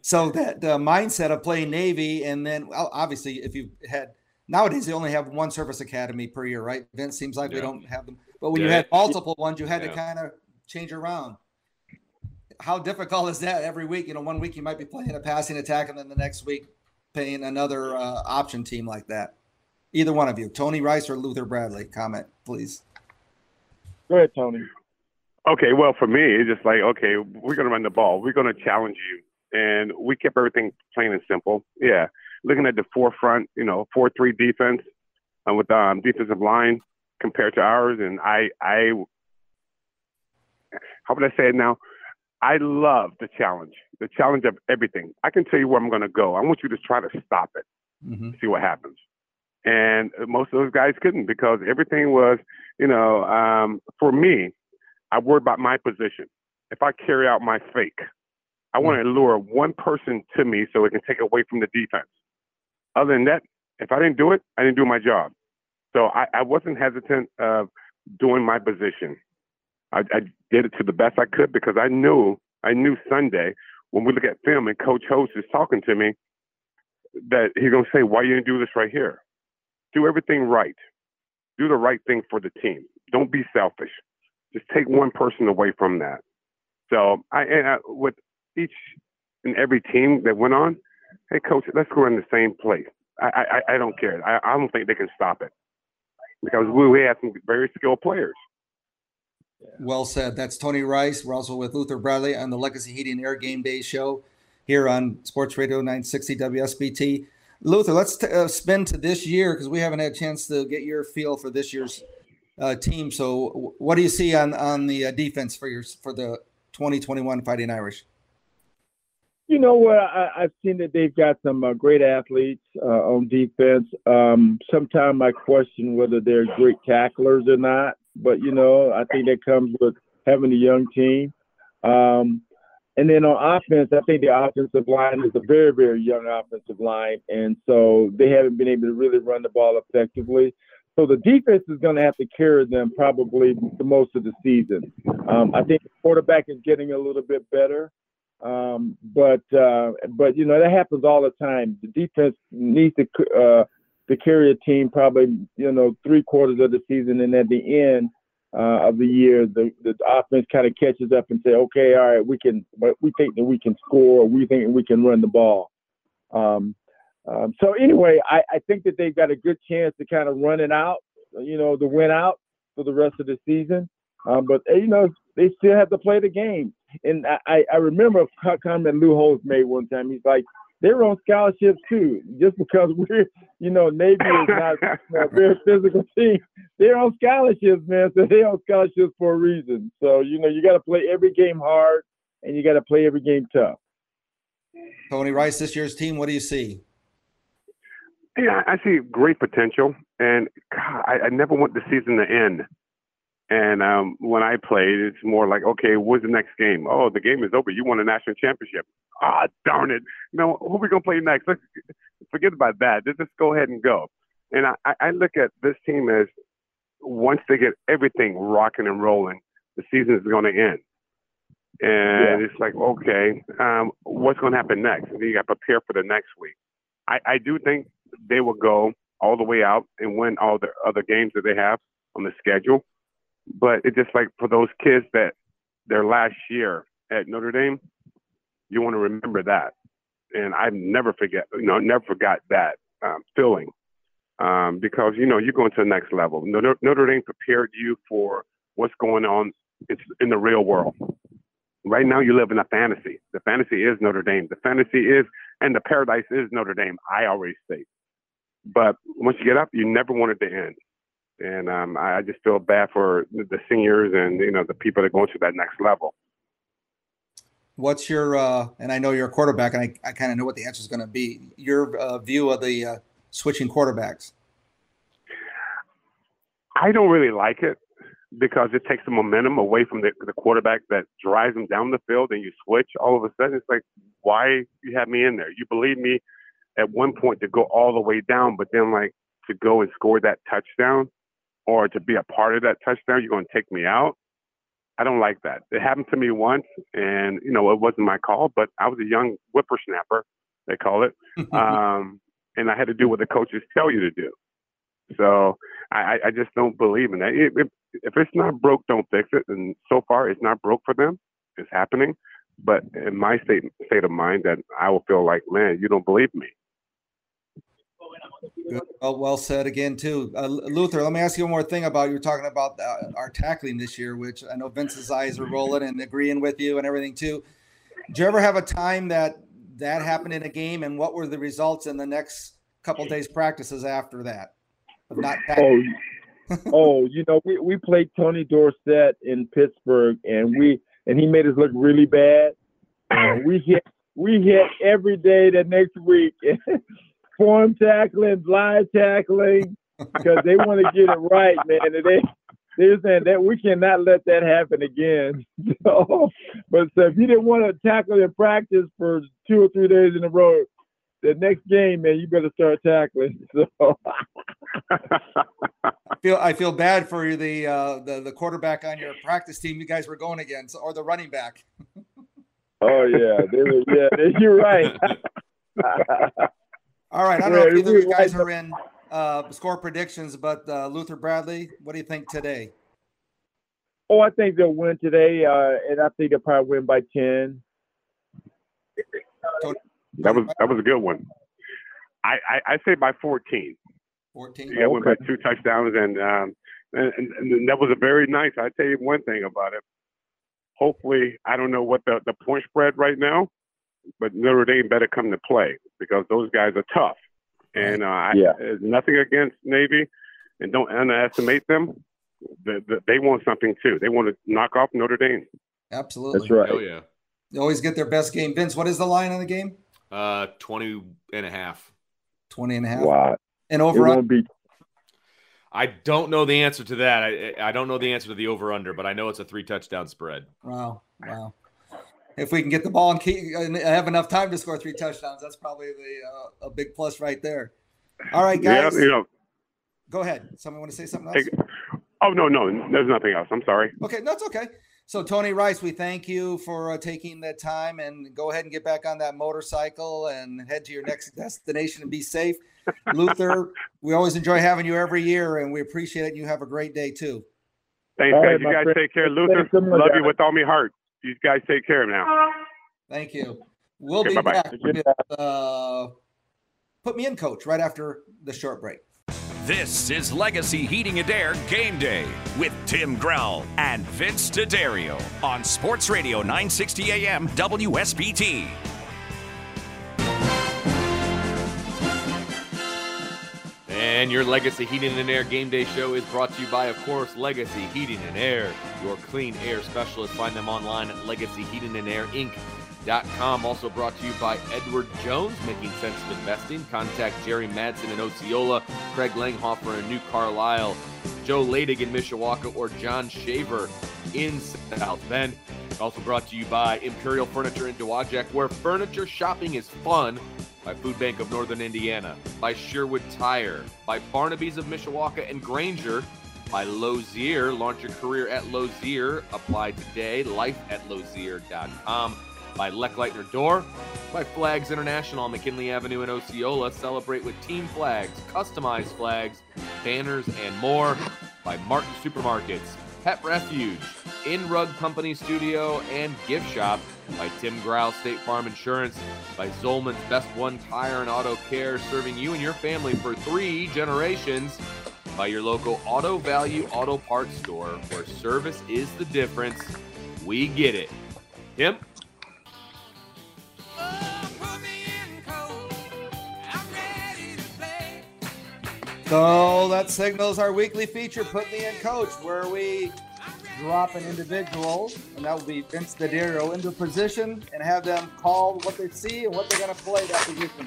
So that uh, mindset of playing Navy, and then well, obviously, if you had. Nowadays, they only have one service academy per year, right? Vince, seems like yeah. we don't have them. But when yeah. you had multiple ones, you had yeah. to kind of change around. How difficult is that every week? You know, one week you might be playing a passing attack, and then the next week playing another uh, option team like that. Either one of you, Tony Rice or Luther Bradley, comment, please. Go ahead, Tony. Okay, well, for me, it's just like, okay, we're going to run the ball. We're going to challenge you. And we kept everything plain and simple. Yeah. Looking at the forefront, you know, four three defense uh, with um, defensive line compared to ours. And I, I, how would I say it now? I love the challenge, the challenge of everything. I can tell you where I'm going to go. I want you to try to stop it, mm-hmm. see what happens. And most of those guys couldn't because everything was, you know, um, for me, I worry about my position. If I carry out my fake, I mm-hmm. want to lure one person to me so it can take away from the defense. Other than that, if I didn't do it, I didn't do my job. So I, I wasn't hesitant of doing my position. I, I did it to the best I could because I knew I knew Sunday when we look at film and Coach Host is talking to me that he's going to say, why you didn't do this right here? Do everything right. Do the right thing for the team. Don't be selfish. Just take one person away from that. So I, and I with each and every team that went on, hey, coach, let's go in the same place. I I, I don't care. I, I don't think they can stop it because we, we have some very skilled players. Well said. That's Tony Rice. We're also with Luther Bradley on the Legacy Heating and Air Game Day show here on Sports Radio nine sixty W S B T. Luther, let's t- uh, spin to this year because we haven't had a chance to get your feel for this year's uh, team. So w- what do you see on, on the uh, defense for your for the twenty twenty-one Fighting Irish? You know what? I, I've seen that they've got some uh, great athletes uh, on defense. Um, sometimes I question whether they're great tacklers or not, but you know, I think that comes with having a young team. Um, and then on offense, I think the offensive line is a very, very young offensive line, and so they haven't been able to really run the ball effectively. So the defense is going to have to carry them probably the most of the season. Um, I think the quarterback is getting a little bit better. Um, but, uh, but, you know, that happens all the time. The defense needs to, uh, to carry a team probably, you know, three quarters of the season. And at the end uh, of the year, the, the offense kind of catches up and say, okay, all right, we can, we think that we can score. We think that we can run the ball. Um, um, so anyway, I, I think that they've got a good chance to kind of run it out, you know, the win out for the rest of the season. Um, but, you know, they still have to play the game. And I, I remember a comment Lou Holtz made one time. He's like, they're on scholarships too. Just because we're, you know, Navy is not a very physical team. They're on scholarships, man. So they're on scholarships for a reason. So, you know, you got to play every game hard and you got to play every game tough. Tony Rice, this year's team, what do you see? Yeah, I see great potential. And God, I, I never want the season to end. And um, when I played, it's more like, okay, what's the next game? Oh, the game is over. You won a national championship. Ah, darn it. You know, who are we going to play next? Let's forget about that. Let's just go ahead and go. And I, I look at this team as once they get everything rocking and rolling, the season is going to end. And yeah. It's like, okay, um, what's going to happen next? And then you got to prepare for the next week. I, I do think they will go all the way out and win all the other games that they have on the schedule. But it's just like for those kids that their last year at Notre Dame, you want to remember that. And I've never forget, you know, never forgot that um, feeling um, because, you know, you're going to the next level. Notre, Notre Dame prepared you for what's going on it's in the real world. Right now you live in a fantasy. The fantasy is Notre Dame. The fantasy is, and the paradise is Notre Dame, I always say. But once you get up, you never want it to end. And um, I just feel bad for the seniors and, you know, the people that are going to that next level. What's your, uh, and I know you're a quarterback, and I, I kind of know what the answer is going to be, your uh, view of the uh, switching quarterbacks? I don't really like it because it takes the momentum away from the, the quarterback that drives them down the field, and you switch all of a sudden. It's like, why you have me in there? You believe me at one point to go all the way down, but then, like, to go and score that touchdown, or to be a part of that touchdown, you're going to take me out. I don't like that. It happened to me once, and, you know, it wasn't my call, but I was a young whippersnapper, they call it, um, and I had to do what the coaches tell you to do. So I, I just don't believe in that. It, it, if it's not broke, don't fix it, and so far it's not broke for them. It's happening, but in my state, state of mind, that I will feel like, man, you don't believe me. Good. Well, well said again, too. Uh, Luther, let me ask you one more thing about, you were talking about uh, our tackling this year, which I know Vince's eyes are rolling and agreeing with you and everything, too. Did you ever have a time that that happened in a game, and what were the results in the next couple of days' practices after that? Of not tackling? Oh, oh, you know, we, we played Tony Dorsett in Pittsburgh, and we and he made us look really bad. And we hit, we hit every day the next week. Form tackling, blind tackling, because they want to get it right, man. And they, they're saying that we cannot let that happen again. So, but so if you didn't want to tackle in practice for two or three days in a row, the next game, man, you better start tackling. So, I feel I feel bad for the uh, the the quarterback on your practice team you guys were going against, or the running back. Oh yeah, they were, yeah, they, you're right. All right, I don't know if either of you guys are in uh, score predictions, but uh, Luther Bradley, what do you think today? Oh, I think they'll win today, uh, and I think they'll probably win by ten. That was that was a good one. I, I, I say by fourteen. fourteen? Yeah, okay. Win by two touchdowns, and, um, and, and, and that was a very nice. I'll tell you one thing about it. Hopefully, I don't know what the, the point spread right now, but Notre Dame better come to play because those guys are tough. And uh, yeah. I, nothing against Navy, and don't underestimate them. The, the, they want something, too. They want to knock off Notre Dame. Absolutely. That's right. Oh, yeah. They always get their best game. Vince, what is the line on the game? Uh, twenty and a half. twenty and a half. Wow. And over-under? Be- I don't know the answer to that. I, I don't know the answer to the over-under, but I know it's a three-touchdown spread. Wow. Wow. If we can get the ball and, keep, and have enough time to score three touchdowns, that's probably the, uh, a big plus right there. All right, guys. Yeah, you know, go ahead. Someone want to say something else? Hey, oh, no, no. There's nothing else. I'm sorry. Okay, that's okay. So, Tony Rice, we thank you for uh, taking the time, and go ahead and get back on that motorcycle and head to your next destination and be safe. Luther, we always enjoy having you every year, and we appreciate it. You have a great day, too. Thanks, all guys. Right, you guys friend. Take care. Luther, love you with all my heart. You guys take care now. Thank you. We'll okay, be bye-bye. Back with uh, Put Me In Coach right after the short break. This is Legacy Heating and Air Game Day with Tim Growl and Vince DeDario on Sports Radio nine sixty A M W S B T. And your Legacy Heating and Air Game Day show is brought to you by, of course, Legacy Heating and Air, your clean air specialist. Find them online at legacy heating and air inc dot com. Also brought to you by Edward Jones, making sense of investing. Contact Jerry Madsen in Osceola, Craig Langhofer in New Carlisle, Joe Ladig in Mishawaka, or John Shaver in South Bend. Also brought to you by Imperial Furniture in Dowagiac, where furniture shopping is fun. By Food Bank of Northern Indiana, by Sherwood Tire, by Barnaby's of Mishawaka and Granger, by Lozier. Launch your career at Lozier. Apply today, life at Lozier dot com. By Lechleitner Door, by Flags International on McKinley Avenue in Osceola. Celebrate with team flags, customized flags, banners, and more. By Martin Supermarkets, Pet Refuge, In Rug Company Studio and Gift Shop, by Tim Growl State Farm Insurance, by Zolman's Best One Tire and Auto Care, serving you and your family for three generations, by your local Auto Value Auto Parts store, where service is the difference. We get it. Tim? So that signals our weekly feature, Put Me In Coach, where we drop an individual, and that will be Vince DeDario, into a position and have them call what they see and what they're going to play that position.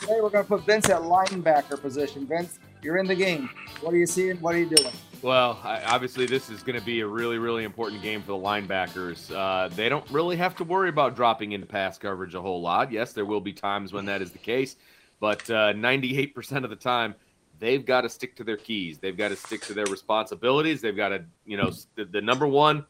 Today we're going to put Vince at linebacker position. Vince, you're in the game. What are you seeing? What are you doing? Well, I, obviously this is going to be a really, really important game for the linebackers. Uh, they don't really have to worry about dropping into pass coverage a whole lot. Yes, there will be times when that is the case, but uh, ninety-eight percent of the time, they've got to stick to their keys. They've got to stick to their responsibilities. They've got to, you know, the, the number one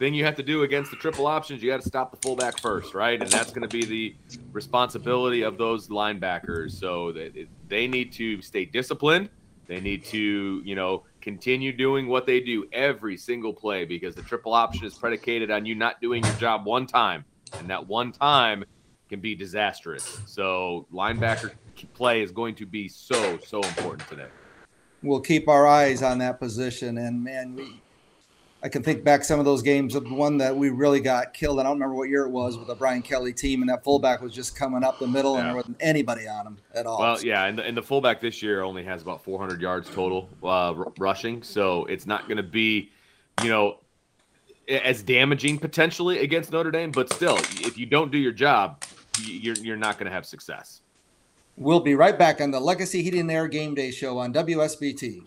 thing you have to do against the triple options, you got to stop the fullback first, right? And that's going to be the responsibility of those linebackers. So they, they need to stay disciplined. They need to, you know, continue doing what they do every single play, because the triple option is predicated on you not doing your job one time. And that one time can be disastrous. So linebacker play is going to be so, so important today. We'll keep our eyes on that position. And, man, we I can think back some of those games. The one that we really got killed, I don't remember what year it was, with the Brian Kelly team, and that fullback was just coming up the middle, yeah. and there wasn't anybody on him at all. Well, yeah, and the, and the fullback this year only has about four hundred yards total uh, r- rushing, so it's not going to be, you know, as damaging potentially against Notre Dame, but still, if you don't do your job, you're, you're not going to have success. We'll be right back on the Legacy Heating and Air Game Day Show on W S B T.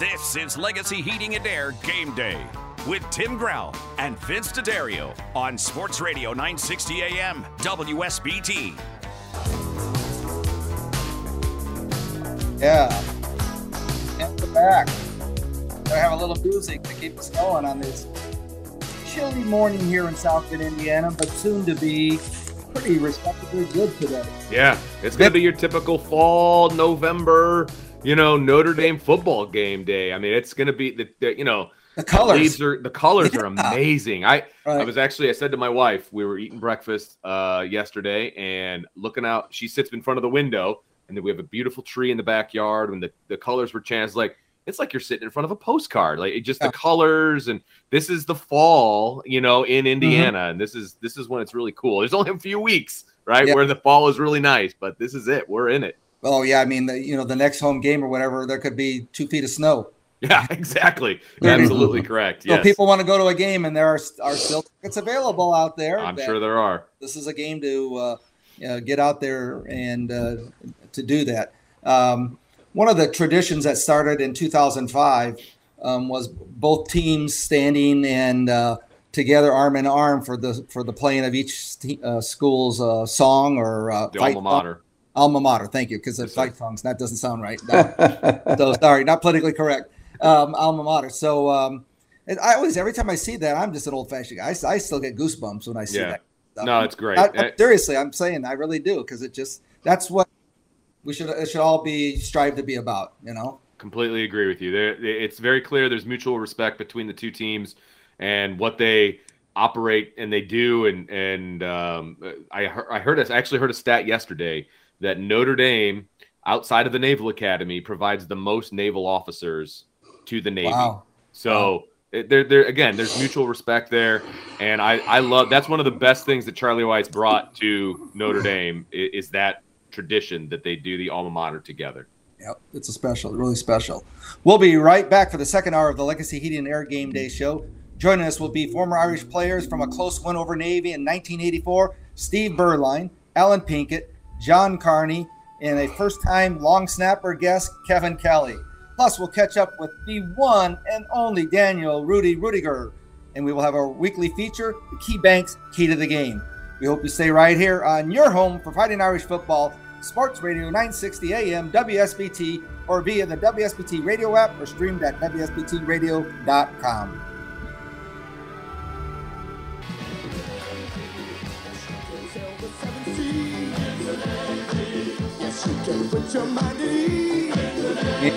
This is Legacy Heating and Air Game Day with Tim Growl and Vince DeDario on Sports Radio nine sixty A M W S B T. Yeah. And we're back. Gotta have a little music to keep us going on this chilly morning here in South Bend, Indiana, but soon to be pretty respectably good today. Yeah, it's going to be your typical fall, November, you know, Notre Dame football game day. I mean, it's going to be, the, the you know, the colors. The leaves are, the colors yeah. are amazing. I, right. I was actually, I said to my wife, we were eating breakfast uh, yesterday and looking out, she sits in front of the window, and then we have a beautiful tree in the backyard. When the, the colors were changed, like, it's like you're sitting in front of a postcard, like it just yeah. the colors, and this is the fall, you know, in Indiana. Mm-hmm. And this is, this is when it's really cool. There's only a few weeks, right. Yeah. Where the fall is really nice, but this is it. We're in it. Oh yeah. I mean, the, you know, the next home game or whatever, there could be two feet of snow. Yeah, exactly. Yeah, absolutely correct. Yes. So people want to go to a game, and there are, are still tickets available out there. I'm sure there are. This is a game to uh, you know, get out there and uh, to do that. Um, One of the traditions that started in two thousand five um, was both teams standing and uh, together, arm in arm, for the for the playing of each te- uh, school's uh, song or uh, the fight alma mater. Song. Alma mater, thank you, because the fight songs, that doesn't sound right. No. So sorry, not politically correct. Um, alma mater. So um, I always, every time I see that, I'm just an old fashioned guy. I, I still get goosebumps when I see yeah. that. Um, no, it's great. I, I, seriously, I'm saying I really do, because it just that's what. We should it should all be strive to be about, you know. Completely agree with you. There, it's very clear there's mutual respect between the two teams and what they operate and they do. And and um, I I heard I actually heard a stat yesterday that Notre Dame, outside of the Naval Academy, provides the most naval officers to the Navy. Wow. So wow. there there again, there's mutual respect there, and I I love that's one of the best things that Charlie Weiss brought to Notre Dame is, is that tradition that they do the alma mater together. Yep, it's a special, really special. We'll be right back for the second hour of the Legacy Heating and Air Game Day Show. Joining us will be former Irish players from a close win over Navy in nineteen eighty-four, Steve Beuerlein, Alan Pinkett, John Carney, and a first-time long snapper guest, Kevin Kelly. Plus, we'll catch up with the one and only Daniel Rudy Ruettiger, and we will have our weekly feature, the Key Bank's Key to the Game. We hope you stay right here on your home for Fighting Irish football, Sports Radio nine sixty A M W S B T, or via the W S B T radio app, or streamed at W S B T radio dot com.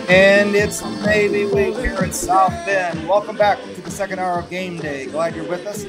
And it's Navy Week here in South Bend. Welcome back to the second hour of Game Day. Glad you're with us.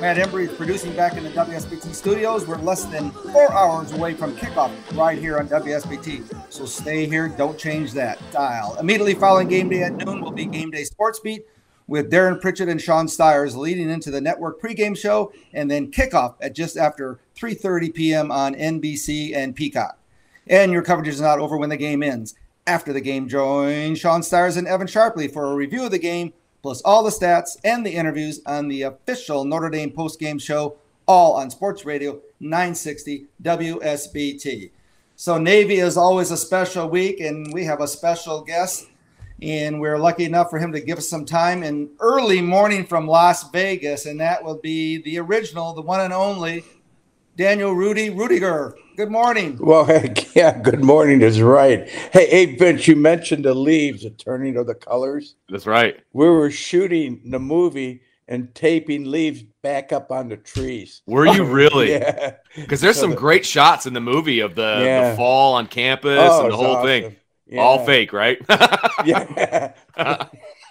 Matt Embry is producing back in the W S B T studios. We're less than four hours away from kickoff right here on W S B T. So stay here. Don't change that dial. Immediately following game day at noon will be Game Day Sports Beat with Darren Pritchett and Sean Stiers leading into the network pregame show and then kickoff at just after three thirty p.m. on N B C and Peacock. And your coverage is not over when the game ends. After the game, join Sean Stiers and Evan Sharpley for a review of the game, plus all the stats and the interviews on the official Notre Dame postgame show, all on Sports Radio nine sixty W S B T. So Navy is always a special week, and we have a special guest. And we're lucky enough for him to give us some time in early morning from Las Vegas. And that will be the original, the one and only Daniel Rudy Ruettiger. Good morning. Well, hey, yeah, good morning is right. Hey, hey, Vince, you mentioned the leaves, the turning of the colors. That's right. We were shooting the movie and taping leaves back up on the trees. Were you really? Yeah. Because there's so some the, great shots in the movie of the, yeah. the fall on campus oh, and the whole awesome. thing. Yeah. All fake, right? yeah.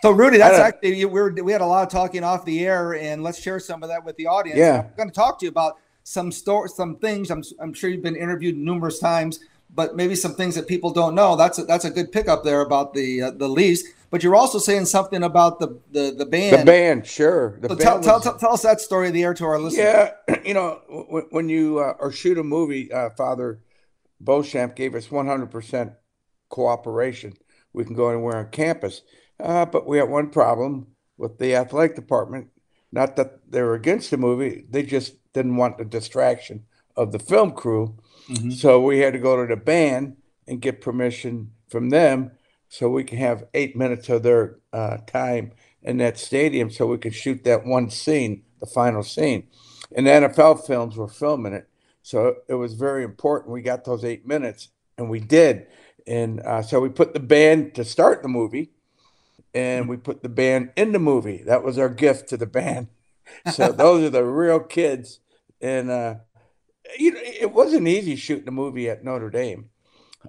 So, Rudy, that's actually, we were, we had a lot of talking off the air, and let's share some of that with the audience. Yeah. I'm going to talk to you about some store, some things. I'm, I'm sure you've been interviewed numerous times, but maybe some things that people don't know. That's a, that's a good pickup there about the uh, the Leafs. But you're also saying something about the the, the band. The band, sure. The so band tell, was... tell, tell tell us that story of the air to our listeners. Yeah, you know, when, when you uh, or shoot a movie, uh, Father Beauchamp gave us one hundred percent. Cooperation. We can go anywhere on campus, uh, but we had one problem with the athletic department. Not that they were against the movie, they just didn't want the distraction of the film crew. Mm-hmm. So we had to go to the band and get permission from them so we can have eight minutes of their uh, time in that stadium so we could shoot that one scene, the final scene. And the N F L films were filming it, so it was very important we got those eight minutes, and we did. And uh, so we put the band to start the movie, and we put the band in the movie. That was our gift to the band. So those are the real kids. And uh, you know, it wasn't easy shooting a movie at Notre Dame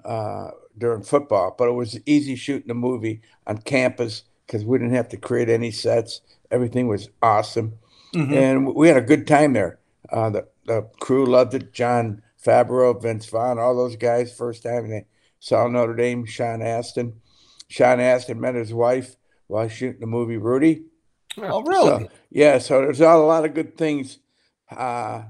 uh, during football, but it was easy shooting a movie on campus because we didn't have to create any sets. Everything was awesome. Mm-hmm. And we had a good time there. Uh, the, the crew loved it. John Favreau, Vince Vaughn, all those guys, first time. And they saw Notre Dame, Sean Astin. Sean Astin met his wife while shooting the movie Rudy. Oh, really? So, yeah, so there's a lot of good things uh,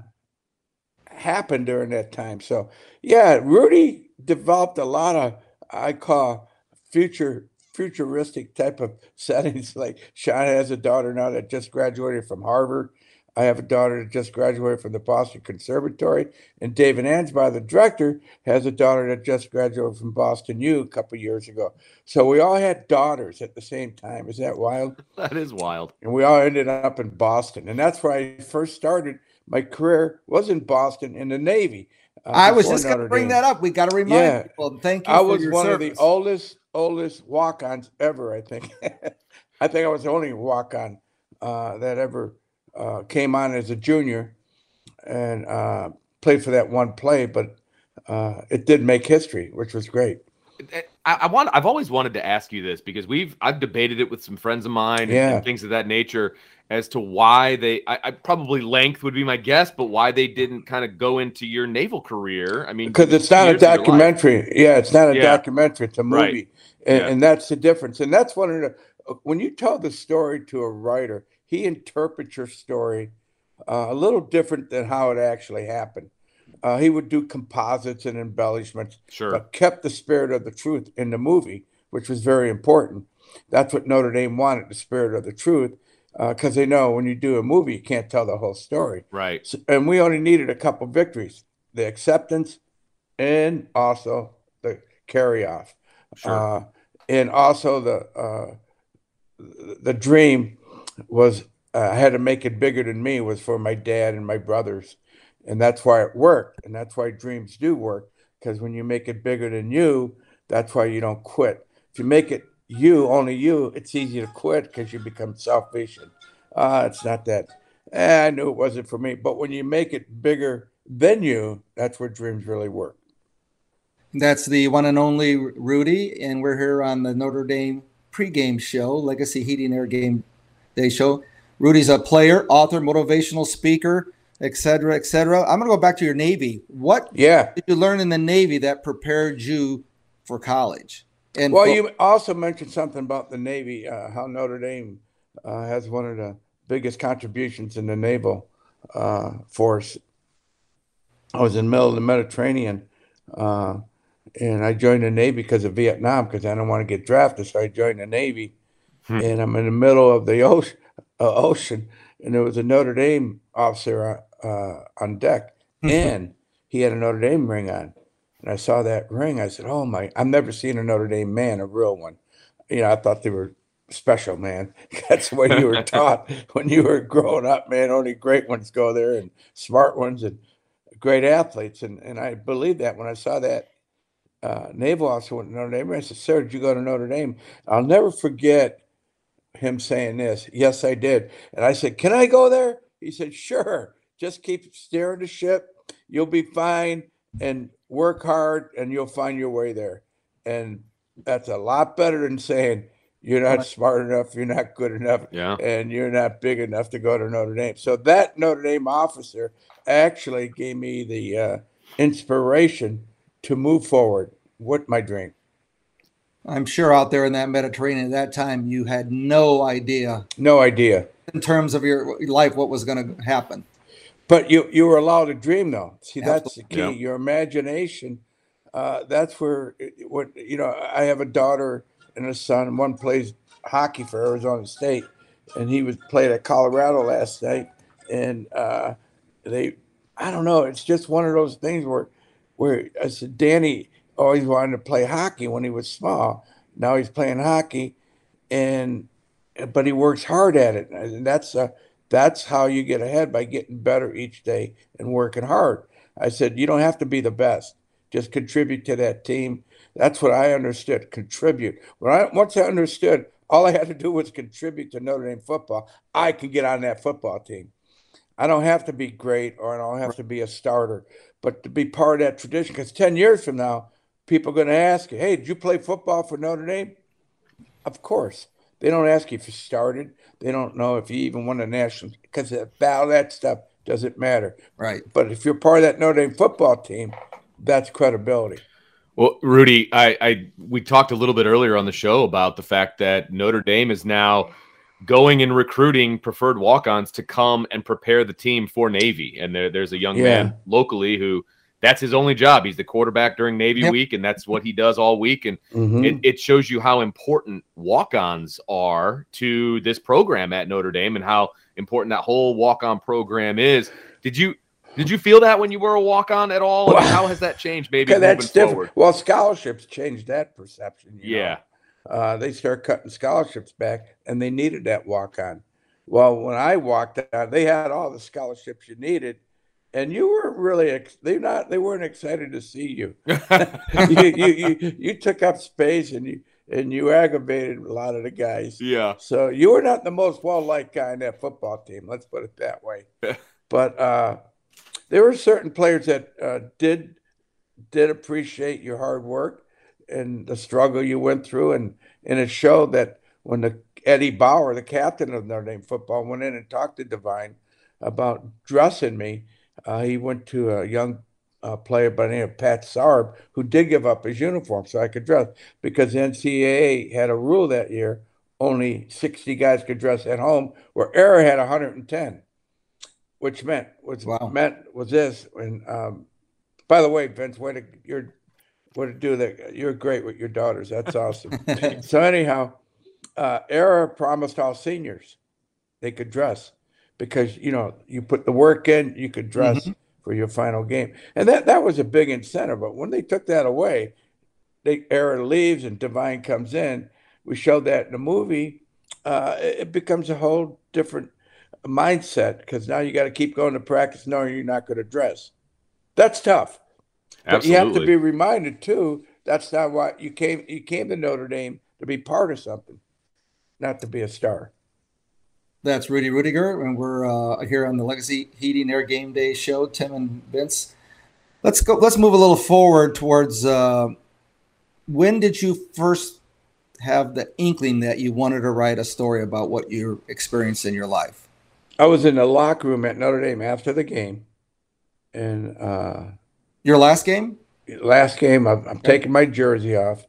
happened during that time. So, yeah, Rudy developed a lot of, I call, future futuristic type of settings. Like Sean has a daughter now that just graduated from Harvard. I have a daughter that just graduated from the Boston Conservatory, and David Ansbaugh, the director, has a daughter that just graduated from Boston U a couple of years ago. So we all had daughters at the same time. Is that wild? That is wild. And we all ended up in Boston, and that's where I first started. My career was in Boston in the Navy. Uh, I was just going to bring that up. We got to remind yeah. people. Thank you. I for was your one service. of the oldest, oldest walk-ons ever. I think. I think I was the only walk-on uh, that ever. Uh, came on as a junior and uh, played for that one play, but uh, it did make history, which was great. I, I want, I've always wanted to ask you this because we've I've debated it with some friends of mine and, yeah. and things of that nature as to why they I, I probably length would be my guess, but why they didn't kind of go into your naval career. I mean, because it's not a documentary. Yeah, it's not a yeah. documentary. It's a movie. Right. And, yeah. and that's the difference. And that's one of the when you tell the story to a writer, he interprets your story uh, a little different than how it actually happened. Uh, he would do composites and embellishments, sure. but kept the spirit of the truth in the movie, which was very important. That's what Notre Dame wanted, the spirit of the truth, because uh, they know when you do a movie, you can't tell the whole story. Right. So, and we only needed a couple victories, the acceptance and also the carry-off. Sure. Uh, and also the uh, the dream was uh, I had to make it bigger than me was for my dad and my brothers. And that's why it worked. And that's why dreams do work. Because when you make it bigger than you, that's why you don't quit. If you make it you, only you, it's easy to quit because you become selfish. And, uh, it's not that. Eh, I knew it wasn't for me. But when you make it bigger than you, that's where dreams really work. That's the one and only Rudy. And we're here on the Notre Dame pregame show, Legacy Heating and Air Game Day show Rudy's a player, author, motivational speaker, et cetera, et cetera. I'm going to go back to your Navy. What yeah. did you learn in the Navy that prepared you for college? And well, you also mentioned something about the Navy, uh, how Notre Dame uh, has one of the biggest contributions in the naval uh, force. I was in the middle of the Mediterranean, uh, and I joined the Navy because of Vietnam, because I didn't want to get drafted, so I joined the Navy. Hmm. And I'm in the middle of the ocean, uh, ocean and there was a Notre Dame officer uh, on deck, and he had a Notre Dame ring on. And I saw that ring. I said, oh, my, I've never seen a Notre Dame man, a real one. You know, I thought they were special, man. That's the way you were taught when you were growing up, man. Only great ones go there, and smart ones and great athletes. And, and I believed that when I saw that uh, naval officer went to Notre Dame. I said, sir, did you go to Notre Dame? I'll never forget him saying this. Yes, I did. And I said, can I go there? He said, sure. Just keep steering the ship. You'll be fine. And work hard, and you'll find your way there. And that's a lot better than saying you're not smart enough, you're not good enough, yeah. and you're not big enough to go to Notre Dame. So that Notre Dame officer actually gave me the uh, inspiration to move forward with my dream. I'm sure out there in that Mediterranean at that time, you had no idea. No idea. In terms of your life, what was going to happen. But you, you were allowed to dream, though. See, that's the key. Yeah. Your imagination, uh, that's where, it, what you know, I have a daughter and a son. One plays hockey for Arizona State, and he was played at Colorado last night. And uh, they, I don't know, it's just one of those things where, where I said, Danny always wanted to play hockey when he was small. Now he's playing hockey, and but he works hard at it. And that's a... That's how you get ahead, by getting better each day and working hard. I said, you don't have to be the best. Just contribute to that team. That's what I understood, contribute. When I, once I understood, all I had to do was contribute to Notre Dame football. I could get on that football team. I don't have to be great, or I don't have to be a starter, but to be part of that tradition. Because ten years from now, people are going to ask you, hey, did you play football for Notre Dame? Of course. They don't ask you if you started. They don't know if you even won a national, because all that stuff doesn't matter. Right. But if you're part of that Notre Dame football team, that's credibility. Well, Rudy, I, I we talked a little bit earlier on the show about the fact that Notre Dame is now going and recruiting preferred walk-ons to come and prepare the team for Navy. And there, there's a young yeah. man locally who that's his only job. He's the quarterback during Navy yep. week, and that's what he does all week. And mm-hmm. it, it shows you how important walk-ons are to this program at Notre Dame, and how important that whole walk-on program is. Did you did you feel that when you were a walk-on at all? Well, how has that changed, maybe? Yeah, that's different. Forward? Well, scholarships changed that perception. You yeah, know? Uh, they started cutting scholarships back, and they needed that walk-on. Well, when I walked out, they had all the scholarships you needed. And you were really they not they weren't excited to see you. you, you, you. You took up space, and you and you aggravated a lot of the guys. Yeah. So you were not the most well-liked guy in that football team. Let's put it that way. But uh, there were certain players that uh, did did appreciate your hard work and the struggle you went through, and and it showed that when the Eddie Bauer, the captain of Notre Dame football, went in and talked to Divine about dressing me. Uh, he went to a young uh, player by the name of Pat Sarb, who did give up his uniform so I could dress, because the N C double A had a rule that year only sixty guys could dress at home, where Air had one hundred ten, which meant which wow. meant was this. And um, by the way, Vince, way to you're way to do that. You're great with your daughters. That's awesome. So anyhow, uh, Air promised all seniors they could dress. Because, you know, you put the work in, you could dress mm-hmm. for your final game. And that, that was a big incentive. But when they took that away, they Error leaves and Divine comes in. We showed that in the movie. Uh, it becomes a whole different mindset, because now you got to keep going to practice knowing you're not going to dress. That's tough. Absolutely. But you have to be reminded, too, that's not why you came. You came to Notre Dame to be part of something, not to be a star. That's Rudy Ruettiger, and we're uh, here on the Legacy Heating Air Game Day Show. Tim and Vince, let's go. Let's move a little forward towards uh, when did you first have the inkling that you wanted to write a story about what you experienced in your life? I was in the locker room at Notre Dame after the game. And uh, your last game? Last game, I'm, I'm okay. taking my jersey off.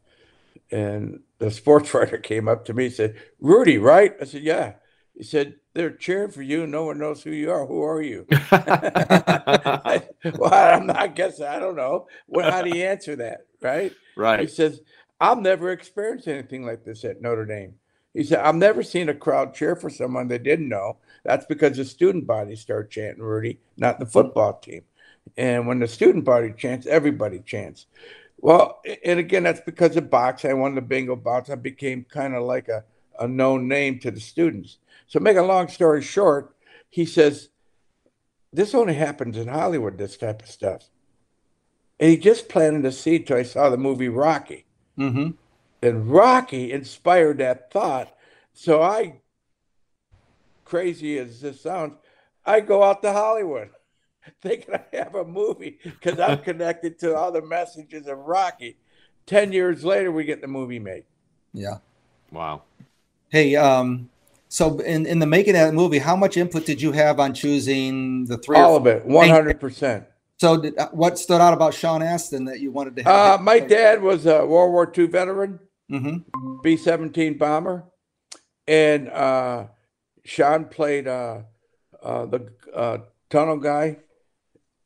And the sports writer came up to me and said, "Rudy, right?" I said, "Yeah." He said, "They're cheering for you. No one knows who you are. Who are you?" I, well, I'm not, I guess I don't know. Well, how do you answer that, right? Right. He says, "I've never experienced anything like this at Notre Dame." He said, "I've never seen a crowd cheer for someone they didn't know. That's because the student body started chanting, Rudy, not the football team. And when the student body chants, everybody chants." Well, and again, that's because of boxing. I won the bingo box. I became kind of like a, a known name to the students. So make a long story short, he says, "This only happens in Hollywood, this type of stuff." And he just planted a seed till I saw the movie Rocky. Mm-hmm. And Rocky inspired that thought. So I, crazy as this sounds, I go out to Hollywood thinking I have a movie because I'm connected to all the messages of Rocky. Ten years later, we get the movie made. Yeah. Wow. Hey, um, so in, in the making of that movie, how much input did you have on choosing the three? All of it, one hundred percent. So did, what stood out about Sean Astin that you wanted to have? Uh, my dad was a World War Two veteran, mm-hmm. B seventeen bomber. And uh, Sean played uh, uh, the uh, tunnel guy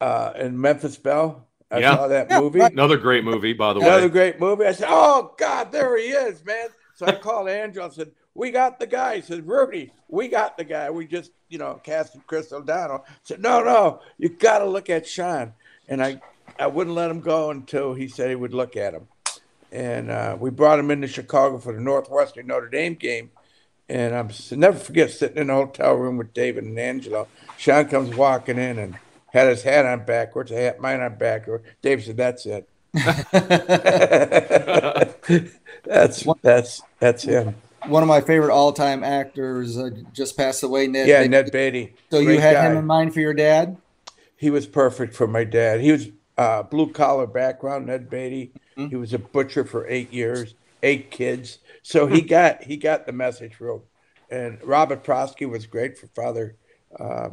uh, in Memphis Belle. I yeah. saw that yeah, movie. Right. Another great movie, by the Another way. Another great movie. I said, "Oh, God, there he is, man." So I called Andrew and said, "We got the guy." He said, "Rudy, we got the guy. We just, you know, casted Chris O'Donnell." I said, "No, no, you got to look at Sean." And I, I wouldn't let him go until he said he would look at him. And uh, we brought him into Chicago for the Northwestern Notre Dame game. And I'm I'll never forget sitting in a hotel room with David and Angelo. Sean comes walking in and had his hat on backwards. I had mine on backwards. Dave said, "That's it." that's that's that's him. One of my favorite all-time actors uh, just passed away, Ned. Yeah, Beatty. Ned Beatty. So Great you had guy. him in mind for your dad? He was perfect for my dad. He was uh, blue-collar background, Ned Beatty. Mm-hmm. He was a butcher for eight years, eight kids. So he got he got the message real. And Robert Prosky was great for Father, uh,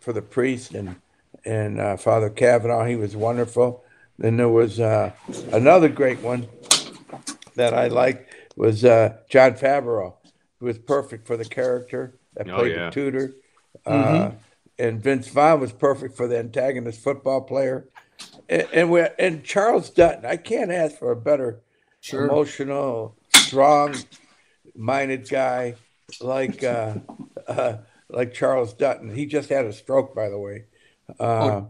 for the priest and and uh, Father Kavanaugh. He was wonderful. Then there was uh, another great one that I liked. Was uh, John Favreau, who was perfect for the character that played oh, yeah. the tutor. Uh, mm-hmm. And Vince Vaughn was perfect for the antagonist football player. And and, we, and Charles Dutton, I can't ask for a better sure. emotional, strong-minded guy like uh, uh, like Charles Dutton. He just had a stroke, by the way. Uh, oh.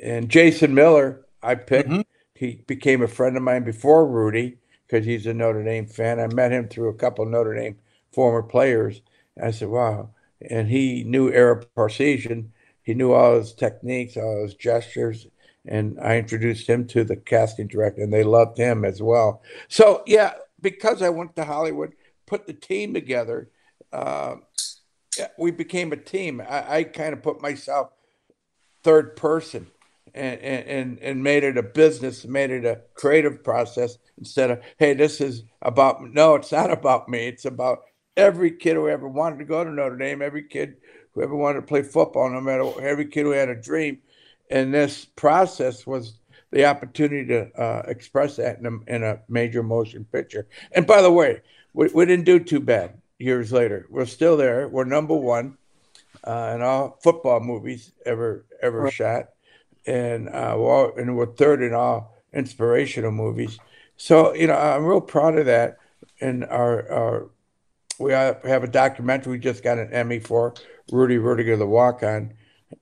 And Jason Miller, I picked. Mm-hmm. He became a friend of mine before Rudy, because he's a Notre Dame fan. I met him through a couple of Notre Dame former players. And I said, "Wow." And he knew Arab Parsesian. He knew all his techniques, all his gestures. And I introduced him to the casting director, and they loved him as well. So, yeah, because I went to Hollywood, put the team together, uh, we became a team. I, I kind of put myself third person. And, and and made it a business, made it a creative process instead of, "Hey, this is about me." No, it's not about me. It's about every kid who ever wanted to go to Notre Dame, every kid who ever wanted to play football, no matter what, every kid who had a dream. And this process was the opportunity to uh, express that in a, in a major motion picture. And by the way, we, we didn't do too bad years later. We're still there. We're number one uh, in all football movies ever ever right. shot. And uh, well, and we're third in all inspirational movies. So, you know, I'm real proud of that. And our, our we have a documentary we just got an Emmy for, Rudy Ruettiger, The Walk-On.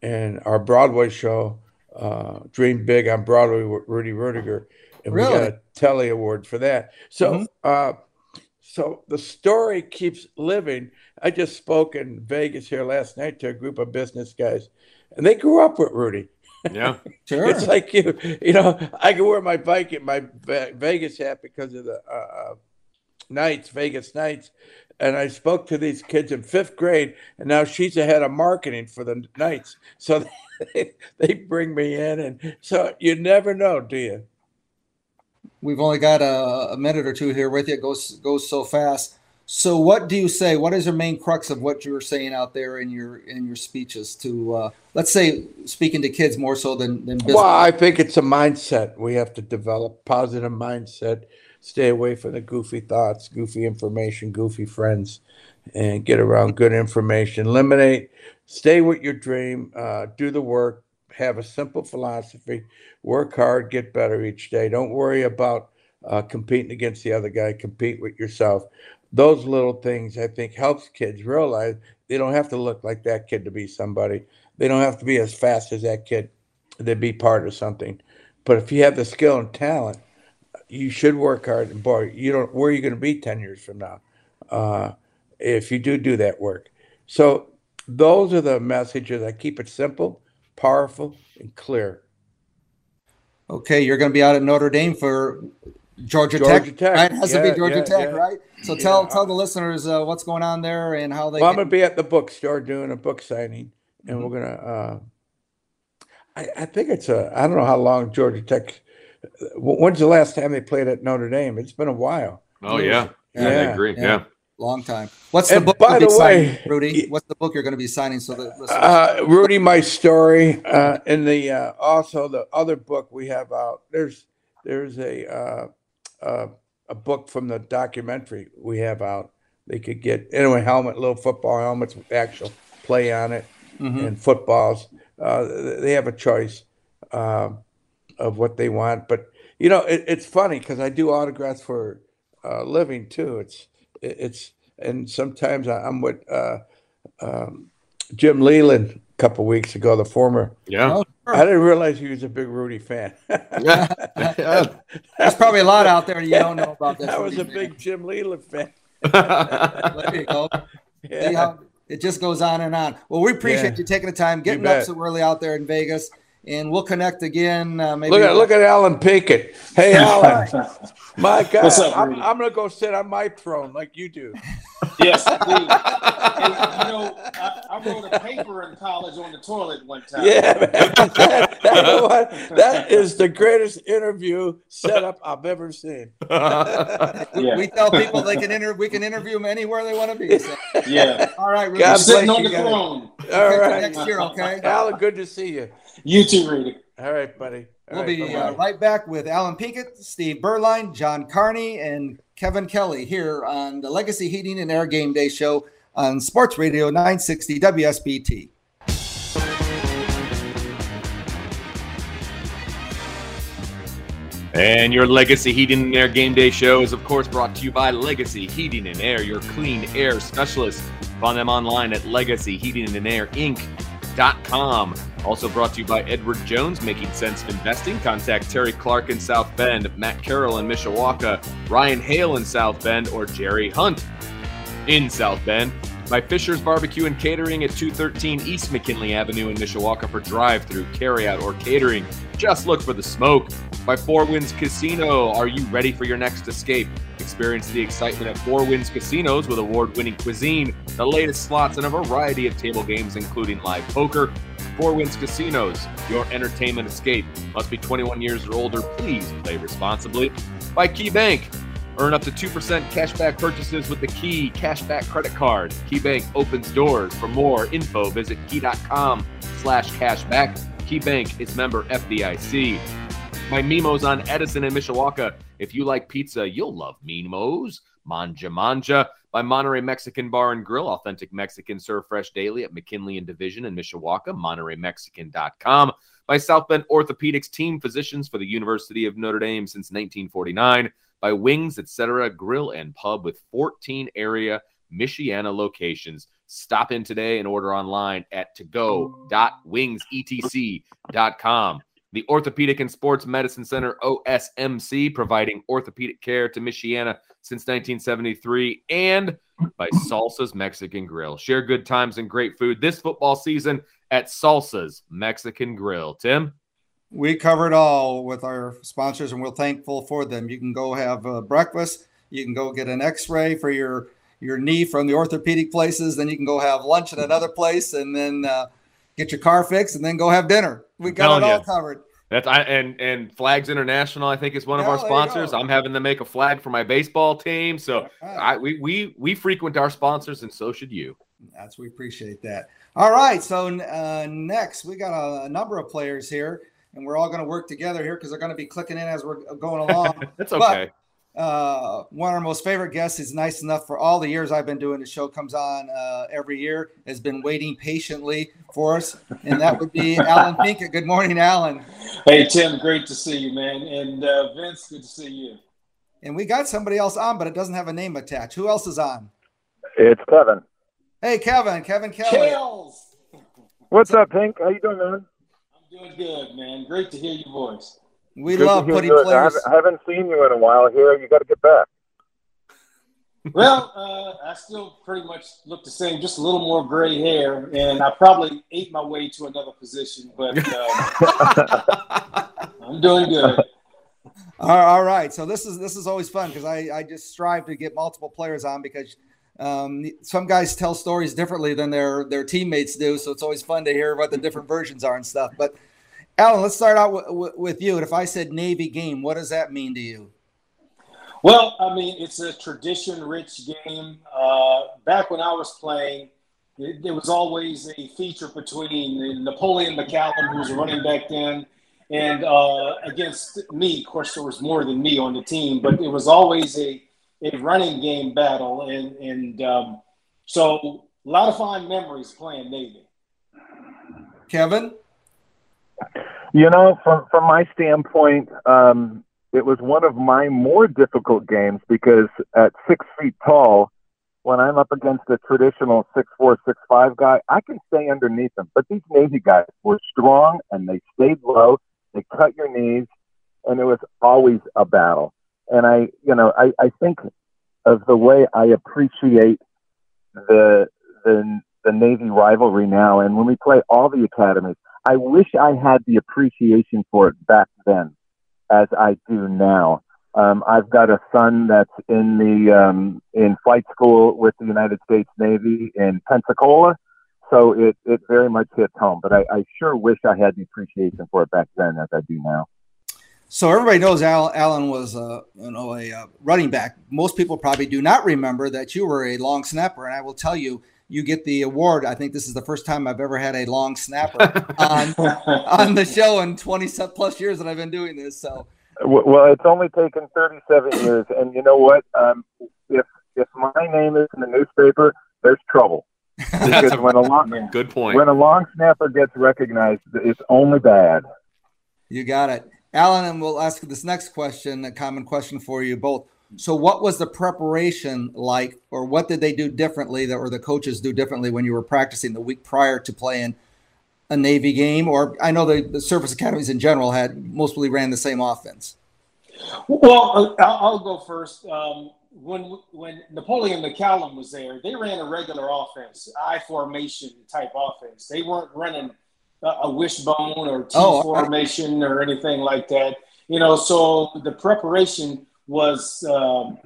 And our Broadway show, uh, Dream Big on Broadway with Rudy Ruettiger. And really? We got a Telly Award for that. So, mm-hmm. uh, so the story keeps living. I just spoke in Vegas here last night to a group of business guys. And they grew up with Rudy. Yeah, sure. It's like you, you know. I can wear my bike and my Vegas hat because of the uh, nights, Vegas nights. And I spoke to these kids in fifth grade, and now she's the head of marketing for the nights. So they, they bring me in, and so you never know, do you? We've only got a, a minute or two here with you. It goes goes so fast. So what do you say? What is your main crux of what you're saying out there in your in your speeches to, uh, let's say, speaking to kids more so than, than business? Well, I think it's a mindset. We have to develop positive mindset, stay away from the goofy thoughts, goofy information, goofy friends, and get around good information. Eliminate, stay with your dream, uh, do the work, have a simple philosophy, work hard, get better each day. Don't worry about uh, competing against the other guy, compete with yourself. Those little things, I think, helps kids realize they don't have to look like that kid to be somebody. They don't have to be as fast as that kid to be part of something. But if you have the skill and talent, you should work hard. And boy, you don't. Where are you going to be ten years from now uh, if you do do that work? So those are the messages. I keep it simple, powerful, and clear. Okay, you're going to be out at Notre Dame for Georgia, Georgia Tech, Tech, right? It has yeah, to be Georgia yeah, Tech, yeah. right? So tell yeah. tell the listeners uh, what's going on there and how they. Well, can... I'm gonna be at the bookstore doing a book signing, and mm-hmm. we're gonna. Uh, I, I think it's a. I don't know how long Georgia Tech. When's the last time they played at Notre Dame? It's been a while. Oh yeah, yeah, yeah I agree. Yeah. yeah, long time. What's the and book? By the way, signing, Rudy, what's the book you're going to be signing? So that listeners... uh, Rudy, my story, uh, and the uh, also the other book we have out. There's there's a. Uh, Uh, a book from the documentary we have out. They could get anyway helmet, little football helmets with actual play on it, mm-hmm. and footballs. Uh, they have a choice uh, of what they want. But you know, it, it's funny because I do autographs for a living too. It's it's and sometimes I'm with uh, um, Jim Leland a couple weeks ago, the former. Yeah. I didn't realize he was a big Rudy fan. Yeah. There's probably a lot out there you don't know about this. I was Rudy a big fan. Jim Leland fan. There you go. Yeah. See how it just goes on and on. Well, we appreciate yeah. you taking the time, getting up so early out there in Vegas, and we'll connect again. Uh, maybe look at look at Alan Pinkett. Hey, Alan. My God. What's up, Rudy? I'm, I'm going to go sit on my throne like you do. Yes, please. You know, I, I wrote a paper in college on the toilet one time. Yeah, that, that, that is the greatest interview setup I've ever seen. Yeah. We tell people they can inter- we can interview them anywhere they want to be. So. Yeah. All right, Rudy. I'm sitting on the throne. All right. Next year, okay? Alan, good to see you. You too, Rudy. All right, buddy. All we'll right, be uh, right back with Alan Pinkett, Steve Beuerlein, John Carney, and Kevin Kelly here on the Legacy Heating and Air Game Day Show on Sports Radio nine sixty W S B T. And your Legacy Heating and Air Game Day Show is, of course, brought to you by Legacy Heating and Air, your clean air specialist. Find them online at legacy heating and air inc dot com. Also brought to you by Edward Jones, Making Sense of Investing. Contact Terry Clark in South Bend, Matt Carroll in Mishawaka, Ryan Hale in South Bend, or Jerry Hunt in South Bend. By Fisher's Barbecue and Catering at two thirteen East McKinley Avenue in Mishawaka for drive-through, carryout, or catering. Just look for the smoke. By Four Winds Casino, are you ready for your next escape? Experience the excitement at Four Winds Casinos with award-winning cuisine, the latest slots, and a variety of table games, including live poker. Four Winds Casinos, your entertainment escape. Must be twenty-one years or older. Please play responsibly. By Key Bank, earn up to two percent cashback purchases with the Key Cashback Credit Card. Key Bank opens doors. For more info, visit key.com slash cashback. Key Bank is member F D I C. By Mimo's on Edison and Mishawaka. If you like pizza, you'll love Mimo's. Manja Manja. By Monterey Mexican Bar and Grill, authentic Mexican served fresh daily at McKinley and Division in Mishawaka, monterey mexican dot com. By South Bend Orthopedics, team physicians for the University of Notre Dame since nineteen forty-nine. By Wings, et cetera, Grill and Pub with fourteen area Michiana locations. Stop in today and order online at to go dot wings e t c dot com. The Orthopedic and Sports Medicine Center, O S M C, providing orthopedic care to Michiana since nineteen seventy-three, and by Salsa's Mexican Grill. Share good times and great food this football season at Salsa's Mexican Grill. Tim? We covered all with our sponsors, and we're thankful for them. You can go have uh, breakfast. You can go get an x-ray for your, your knee from the orthopedic places. Then you can go have lunch at another place, and then uh, get your car fixed, and then go have dinner. We got Hell it yeah. all covered. That's I and and Flags International, I think, is one of oh, our sponsors. I'm having to make a flag for my baseball team, so right. I we we we frequent our sponsors, and so should you. That's we appreciate that. All right, so uh, next we got a, a number of players here, and we're all going to work together here because they're going to be clicking in as we're going along. That's okay. But, uh, one of our most favorite guests is nice enough for all the years I've been doing the show, comes on uh, every year, has been waiting patiently for us, and that would be Alan Pinkett. Good morning, Alan. Hey, Tim, great to see you, man. And uh, Vince, good to see you. And we got somebody else on, but it doesn't have a name attached. Who else is on? It's Kevin. Hey, Kevin, Kevin Kelly. Kills. What's up, Pink? How you doing, man? I'm doing good, man. Great to hear your voice. We good love putting players. I haven't, I haven't seen you in a while here. You got to get back. Well, uh, I still pretty much look the same, just a little more gray hair, and I probably ate my way to another position, but uh, I'm doing good. All right. So this is this is always fun because I, I just strive to get multiple players on because – Um, some guys tell stories differently than their, their teammates do. So it's always fun to hear what the different versions are and stuff. But Alan, let's start out w w with you. And if I said Navy game, what does that mean to you? Well, I mean, it's a tradition rich game. Uh, back when I was playing, it, there was always a feature between Napoleon McCallum, who was running back then, and uh, against me. Of course, there was more than me on the team, but it was always a, a running game battle, and and um, so a lot of fond memories playing Navy. Kevin, you know, from from my standpoint, um, it was one of my more difficult games because at six feet tall, when I'm up against a traditional six four six five guy, I can stay underneath them. But these Navy guys were strong and they stayed low. They cut your knees, and it was always a battle. And I, you know, I, I think of the way I appreciate the, the the Navy rivalry now. And when we play all the academies, I wish I had the appreciation for it back then as I do now. Um, I've got a son that's in the um, in flight school with the United States Navy in Pensacola, so it, it very much hits home. But I, I sure wish I had the appreciation for it back then as I do now. So everybody knows Al, Alan was uh, you know, a uh, running back. Most people probably do not remember that you were a long snapper, and I will tell you, you get the award. I think this is the first time I've ever had a long snapper on, on the show in twenty-plus years that I've been doing this. So, well, it's only taken thirty-seven years, and you know what? Um, if, if my name is in the newspaper, there's trouble. Because a, when a long, good point. When a long snapper gets recognized, it's only bad. You got it. Alan, and we'll ask this next question, a common question for you both. So what was the preparation like, or what did they do differently that or the coaches do differently when you were practicing the week prior to playing a Navy game? Or I know the, the service academies in general had mostly ran the same offense. Well, I'll, I'll go first. Um, when, when Napoleon McCallum was there, they ran a regular offense, I formation type offense. They weren't running a wishbone or T oh, formation or anything like that, you know, so the preparation was, um,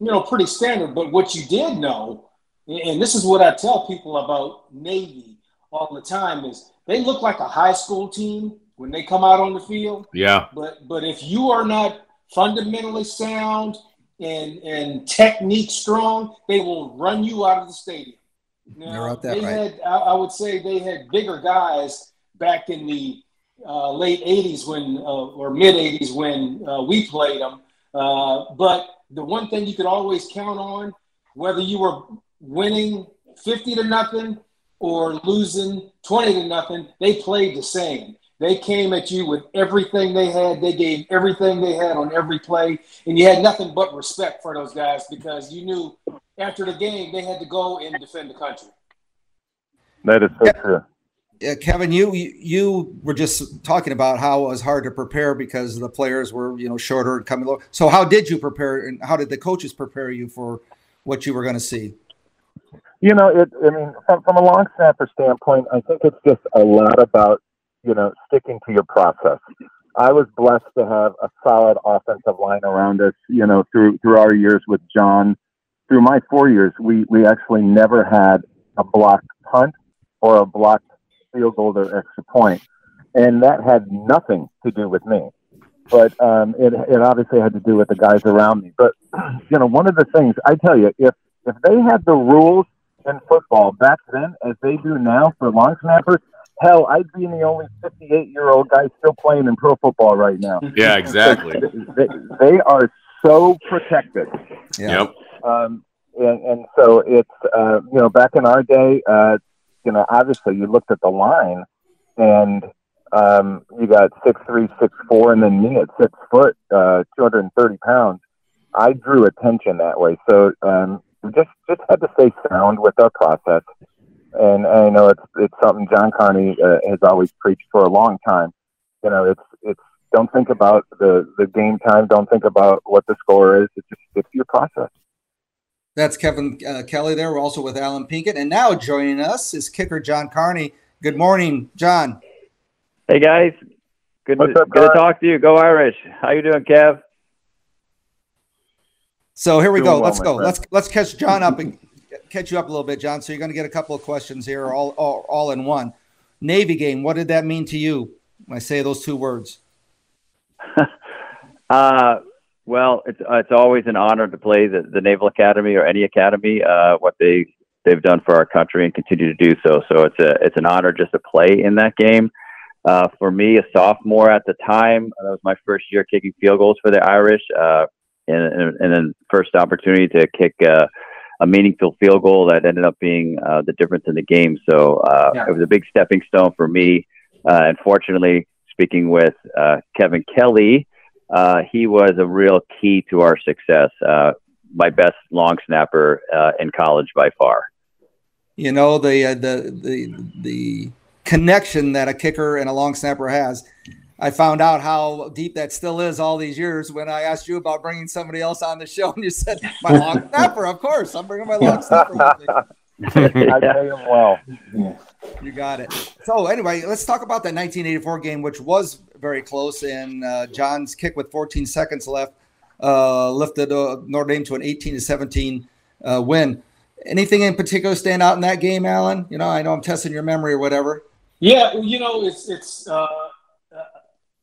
you know, pretty standard. But what you did know, and this is what I tell people about Navy all the time, is they look like a high school team when they come out on the field. Yeah. But, but if you are not fundamentally sound and, and technique strong, they will run you out of the stadium. Now, that they right. had, I, I would say they had bigger guys back in the uh, late eighties when, uh, or mid eighties when uh, we played them. Uh, but the one thing you could always count on, whether you were winning fifty to nothing or losing twenty to nothing, they played the same. They came at you with everything they had. They gave everything they had on every play. And you had nothing but respect for those guys because you knew after the game, they had to go and defend the country. That is so true. Uh, Kevin, you, you you were just talking about how it was hard to prepare because the players were, you know, shorter and coming low. So how did you prepare, and how did the coaches prepare you for what you were going to see? You know, it, I mean, from, from a long snapper standpoint, I think it's just a lot about, you know, sticking to your process. I was blessed to have a solid offensive line around us, you know, through through our years with John. Through my four years, we, we actually never had a blocked punt or a blocked field goal or extra point. and that had nothing to do with me. But um, it, it obviously had to do with the guys around me. But, you know, one of the things, I tell you, if, if they had the rules in football back then as they do now for long snappers, hell, I'd be the only fifty-eight-year-old guy still playing in pro football right now. Yeah, exactly. they, they are so protected. Yeah. Yep. Um, and, and so it's, uh, you know, back in our day, uh, you know, obviously you looked at the line and – Um, you got six three, six four, and then me at six foot, uh, two hundred and thirty pounds. I drew attention that way, so um, we just just had to stay sound with our process. And I know it's it's something John Carney uh, has always preached for a long time. You know, it's it's don't think about the the game time, don't think about what the score is. It's just it's your process. That's Kevin uh, Kelly. There, we're also with Alan Pinkett, and now joining us is kicker John Carney. Good morning, John. Hey guys, good, to, up, good to talk to you. Go Irish! How you doing, Kev? So here we doing go. Well, let's go. Friend. Let's let's catch John up and catch you up a little bit, John. So you're going to get a couple of questions here, all all, all in one. Navy game. What did that mean to you when I say those two words? uh, well, it's it's always an honor to play the, the Naval Academy or any academy. Uh, what they they've done for our country and continue to do so. So it's a it's an honor just to play in that game. Uh, for me, a sophomore at the time, that was my first year kicking field goals for the Irish, uh, and, and, and then first opportunity to kick uh, a meaningful field goal that ended up being uh, the difference in the game. So uh, yeah. It was a big stepping stone for me. Uh, and fortunately, speaking with uh, Kevin Kelly, uh, he was a real key to our success. Uh, my best long snapper uh, in college by far. You know, the uh, the the the. connection that a kicker and a long snapper has. I found out how deep that still is all these years when I asked you about bringing somebody else on the show, and you said, my long snapper, of course. I'm bringing my long snapper. I pay him well. You got it. So anyway, let's talk about that nineteen eighty-four game, which was very close, and uh, John's kick with fourteen seconds left uh, lifted uh, Notre Dame to an eighteen to seventeen uh, win. Anything in particular stand out in that game, Alan? You know, I know I'm testing your memory or whatever. Yeah, you know, it's it's. Uh, uh,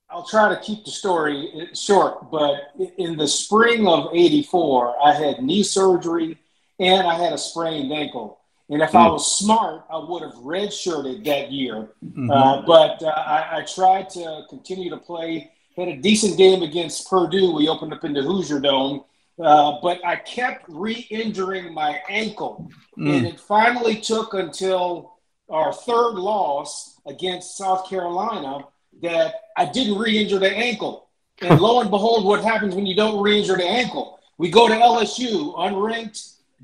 I'll try to keep the story short, but in the spring of eighty-four, I had knee surgery and I had a sprained ankle. And if mm. I was smart, I would have redshirted that year. Mm-hmm. Uh, but uh, I, I tried to continue to play. Had a decent game against Purdue. We opened up in the Hoosier Dome, uh, but I kept re-injuring my ankle, mm. and it finally took until our third loss against South Carolina that I didn't re-injure the ankle. And lo and behold, what happens when you don't re-injure the ankle? We go to L S U, unranked,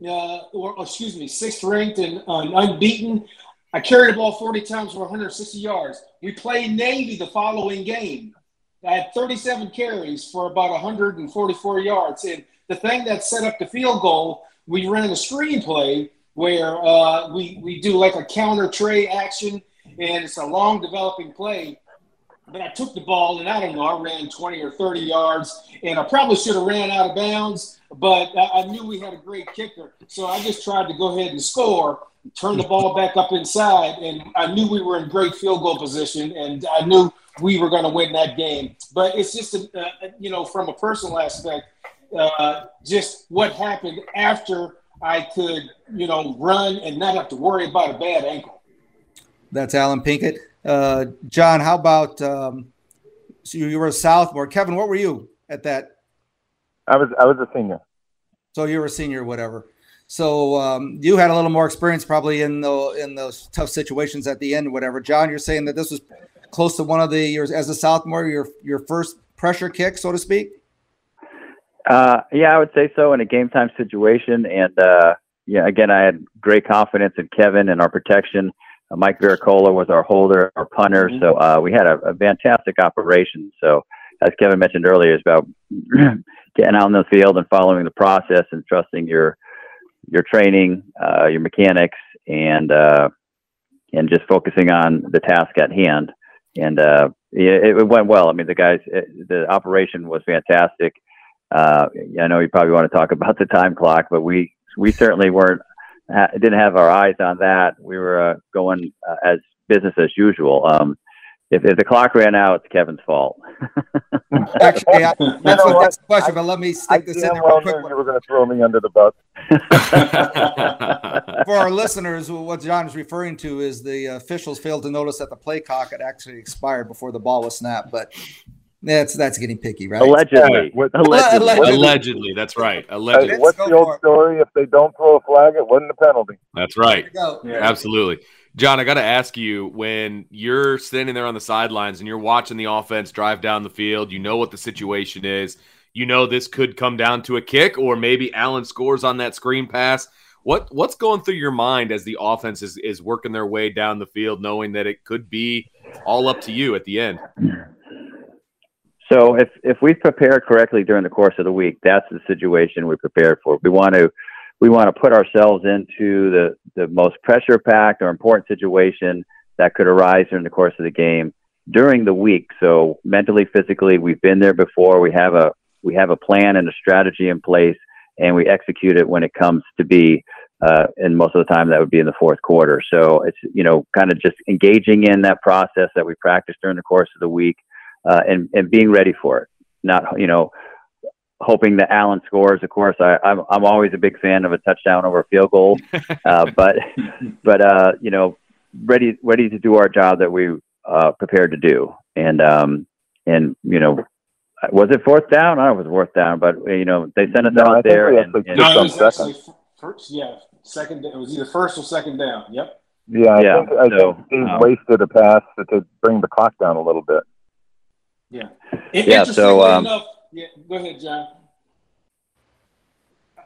uh, or excuse me, sixth ranked and uh, unbeaten. I carried the ball forty times for one hundred sixty yards. We play Navy the following game. I had thirty-seven carries for about one hundred forty-four yards. And the thing that set up the field goal, we ran a screenplay where uh, we, we do like a counter tray action, and it's a long developing play. But I took the ball, and I don't know, I ran twenty or thirty yards, and I probably should have ran out of bounds, but I, I knew we had a great kicker. So I just tried to go ahead and score, turn the ball back up inside, and I knew we were in great field goal position, and I knew we were going to win that game. But it's just, a, uh, you know, from a personal aspect, uh, just what happened after I could, you know, run and not have to worry about a bad ankle. That's Alan Pinkett. Uh, John, how about um, – so you were a sophomore. Kevin, what were you at that? I was I was a senior. So you were a senior, whatever. So um, you had a little more experience probably in the in those tough situations at the end, whatever. John, you're saying that this was close to one of the – years as a sophomore, your your first pressure kick, so to speak? Uh, yeah, I would say so, in a game time situation. And, uh, yeah, again, I had great confidence in Kevin and our protection. Uh, Mike Viracola was our holder, our punter. Mm-hmm. So, uh, we had a, a fantastic operation. So as Kevin mentioned earlier, it's about getting out in the field and following the process and trusting your, your training, uh, your mechanics, and, uh, and just focusing on the task at hand. And, uh, it, it went well. I mean, the guys, it, the operation was fantastic. Uh, I know you probably want to talk about the time clock, but we, we certainly weren't, ha- didn't have our eyes on that. We were uh, going uh, as business as usual. Um, If, if the clock ran out, it's Kevin's fault. Actually, I, that's a next question, I, but let me stick I this in there real quick. You were going to throw me under the bus. For our listeners, what John is referring to is the officials failed to notice that the play clock had actually expired before the ball was snapped, but that's that's getting picky, right? Allegedly. Allegedly. Allegedly, Allegedly that's right. Allegedly. What's the old story? If they don't throw a flag, it wasn't a penalty. That's right. Yeah. Absolutely. John, I got to ask you, when you're standing there on the sidelines and you're watching the offense drive down the field, you know what the situation is. You know this could come down to a kick or maybe Allen scores on that screen pass. What What's going through your mind as the offense is, is working their way down the field, knowing that it could be all up to you at the end? So if, if we prepare correctly during the course of the week, that's the situation we prepared for. We want to We want to put ourselves into the, the most pressure-packed or important situation that could arise during the course of the game during the week. So mentally, physically, we've been there before. We have a we have a plan and a strategy in place, and we execute it when it comes to be. Uh, and most of the time, that would be in the fourth quarter. So it's you know kind of just engaging in that process that we practice during the course of the week, uh, and and being ready for it. Not you know. hoping that Allen scores. Of course, I, I'm, I'm always a big fan of a touchdown over a field goal, uh, but, but uh, you know, ready, ready to do our job that we uh, prepared to do. And, um, and, you know, was it fourth down? I was fourth down, but you know, they sent us no, out I there. And, and no, it was actually first, yeah, second. It was either first or second down. Yep. Yeah. I yeah, think, I so, think they um, wasted a pass to bring the clock down a little bit. Yeah. It, yeah. So, um, enough, Yeah, go ahead, John.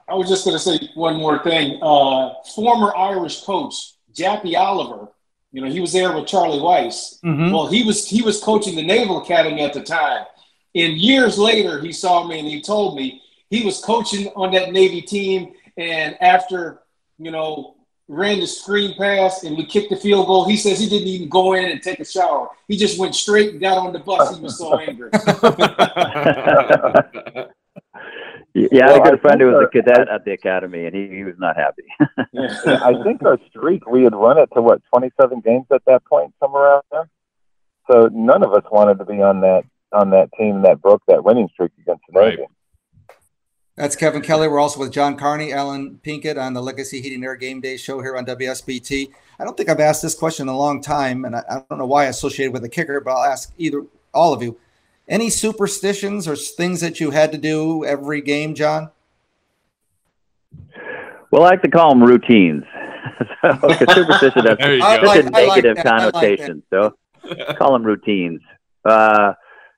I was just going to say one more thing. Uh, former Irish coach Jappy Oliver, you know, he was there with Charlie Weiss. Mm-hmm. Well, he was he was coaching the Naval Academy at the time. And years later, he saw me and he told me he was coaching on that Navy team. And after, you know, ran the screen pass and we kicked the field goal, he says he didn't even go in and take a shower. He just went straight and got on the bus. He was so angry. Yeah, well, I had a good friend who was our, a cadet at the academy, and he, he was not happy. Yeah, I think our streak, we had run it to, what, twenty-seven games at that point, somewhere around there? So none of us wanted to be on that on that team that broke that winning streak against the Navy. Right. That's Kevin Kelly. We're also with John Carney, Alan Pinkett on the Legacy Heating and Air Game Day show here on W S B T. I don't think I've asked this question in a long time, and I, I don't know why I associated with a kicker, but I'll ask either all of you. Any superstitions or things that you had to do every game, John? Well, I like to call them routines. So, superstition has such a negative connotation. So call them routines. Uh,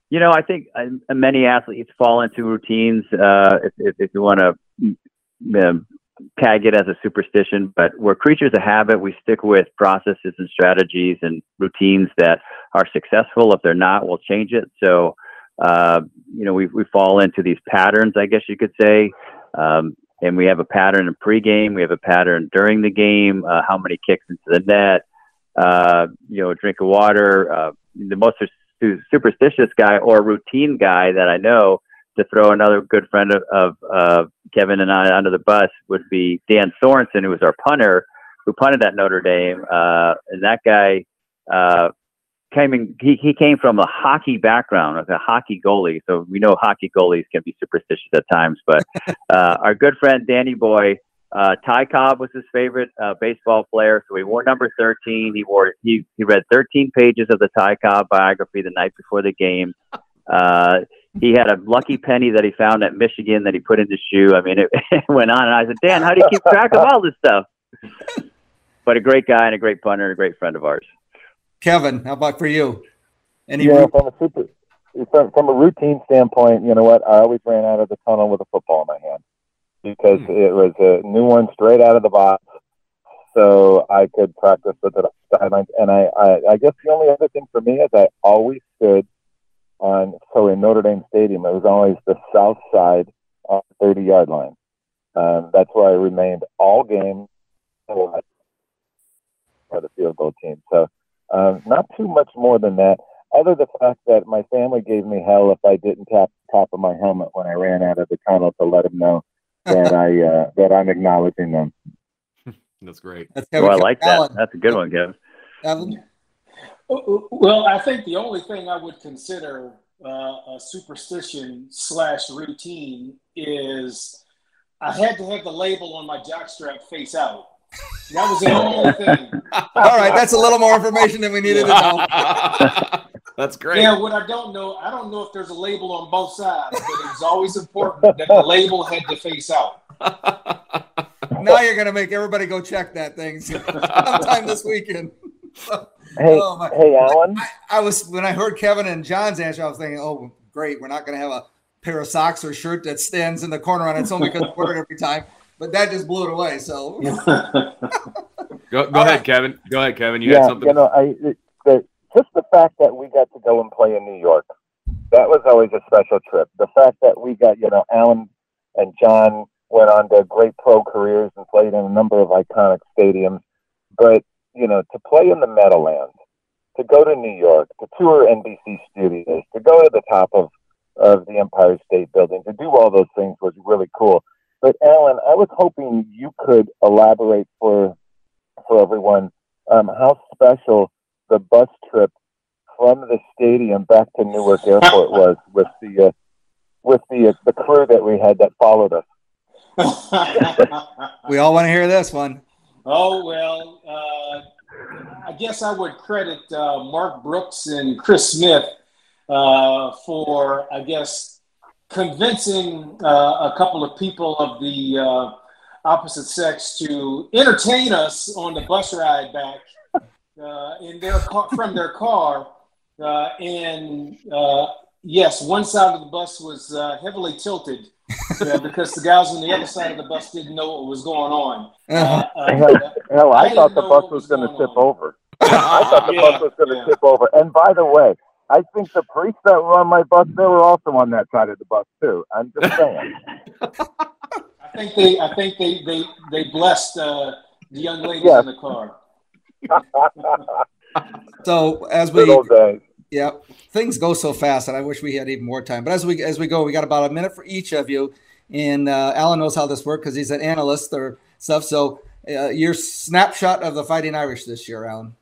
You know, I think uh, many athletes fall into routines, uh, if, if, if you want to you know, tag it as a superstition, but we're creatures of habit. We stick with processes and strategies and routines that are successful. If they're not, we'll change it. So, uh, you know, we, we fall into these patterns, I guess you could say. Um, and we have a pattern in pregame. We have a pattern during the game, uh, how many kicks into the net, uh, you know, a drink of water. Uh, the most who's a superstitious guy or routine guy that I know, to throw another good friend of, of uh, Kevin and I under the bus, would be Dan Sorensen, who was our punter, who punted at Notre Dame. Uh, and that guy uh, came in, he, he came from a hockey background, as a hockey goalie. So we know hockey goalies can be superstitious at times. But uh, our good friend Danny Boy, uh, Ty Cobb was his favorite uh, baseball player, so he wore number thirteen. He wore he he read thirteen pages of the Ty Cobb biography the night before the game. Uh, he had a lucky penny that he found at Michigan that he put in his shoe. I mean, it, it went on, and I said, Dan, how do you keep track of all this stuff? But a great guy and a great punter and a great friend of ours. Kevin, how about for you? Any yeah, from a super from, from a routine standpoint, you know what? I always ran out of the tunnel with a football in my hand, because it was a new one straight out of the box, so I could practice with it on the sidelines. And I, I, I guess the only other thing for me is I always stood on, so in Notre Dame Stadium, it was always the south side of the thirty-yard line. Um, that's where I remained all game for the field goal team. So um, not too much more than that, other than the fact that my family gave me hell if I didn't tap the top of my helmet when I ran out of the tunnel to let them know that I uh, that I'm acknowledging them. That's great. That's oh, I like that. Alan. That's a good one, Kevin. Alan. Well, I think the only thing I would consider uh, a superstition slash routine is I had to have the label on my jockstrap face out. That was the only thing. All right, that's a little more information than we needed to know. That's great. Yeah, what I don't know, I don't know if there's a label on both sides, but it's always important that the label had to face out. Now you're going to make everybody go check that thing sometime this weekend. Hey, oh, my, hey, Alan. I, I was when I heard Kevin and John's answer, I was thinking, oh, great, we're not going to have a pair of socks or shirt that stands in the corner on its own because we wear it every time. But that just blew it away. So go, go ahead, right. Kevin. Go ahead, Kevin. You yeah, had something. You know, I the, just the fact that we got to go and play in New York, that was always a special trip. The fact that we got, you know, Alan and John went on to great pro careers and played in a number of iconic stadiums, but you know, to play in the Meadowlands, to go to New York, to tour N B C studios, to go to the top of, of the Empire State Building, to do all those things was really cool. But Alan, I was hoping you could elaborate for for everyone um, how special the bus trip from the stadium back to Newark Airport was with the uh, with the uh, the crew that we had that followed us. We all want to hear this one. Oh, well, uh, I guess I would credit uh, Mark Brooks and Chris Smith uh, for, I guess, convincing uh, a couple of people of the uh, opposite sex to entertain us on the bus ride back uh, in their car, from their car. Uh, and, uh, yes, one side of the bus was uh, heavily tilted. Yeah, because the guys on the other side of the bus didn't know what was going on. Uh, uh, Hell, I, I thought the bus was going to tip over. I thought the bus was going to tip over. And by the way, I think the priests that were on my bus, they were also on that side of the bus too. I'm just saying. I think they, I think they, they, they blessed uh, the young ladies yes. in the car. So as we. Yeah, things go so fast, and I wish we had even more time. But as we as we go, we got about a minute for each of you. And uh, Alan knows how this works because he's an analyst or stuff. So uh, your snapshot of the Fighting Irish this year, Alan.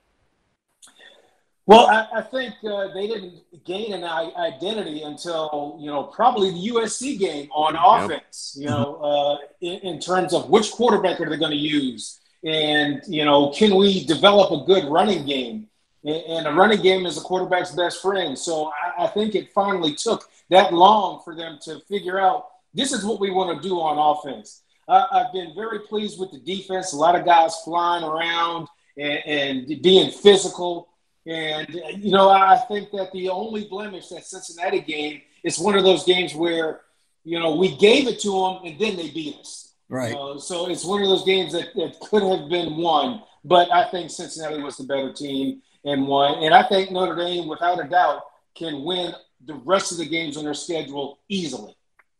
Well, I, I think uh, they didn't gain an identity until, you know, probably the U S C game on offense, yep. you know, uh, in, in terms of which quarterback are they going to use? And, you know, can we develop a good running game? And a running game is a quarterback's best friend. So I think it finally took that long for them to figure out this is what we want to do on offense. I've been very pleased with the defense. A lot of guys flying around and being physical. And, you know, I think that the only blemish, that Cincinnati game, is one of those games where, you know, we gave it to them and then they beat us. Right. Uh, so it's one of those games that, that could have been won. But I think Cincinnati was the better team. And one, and I think Notre Dame, without a doubt, can win the rest of the games on their schedule easily.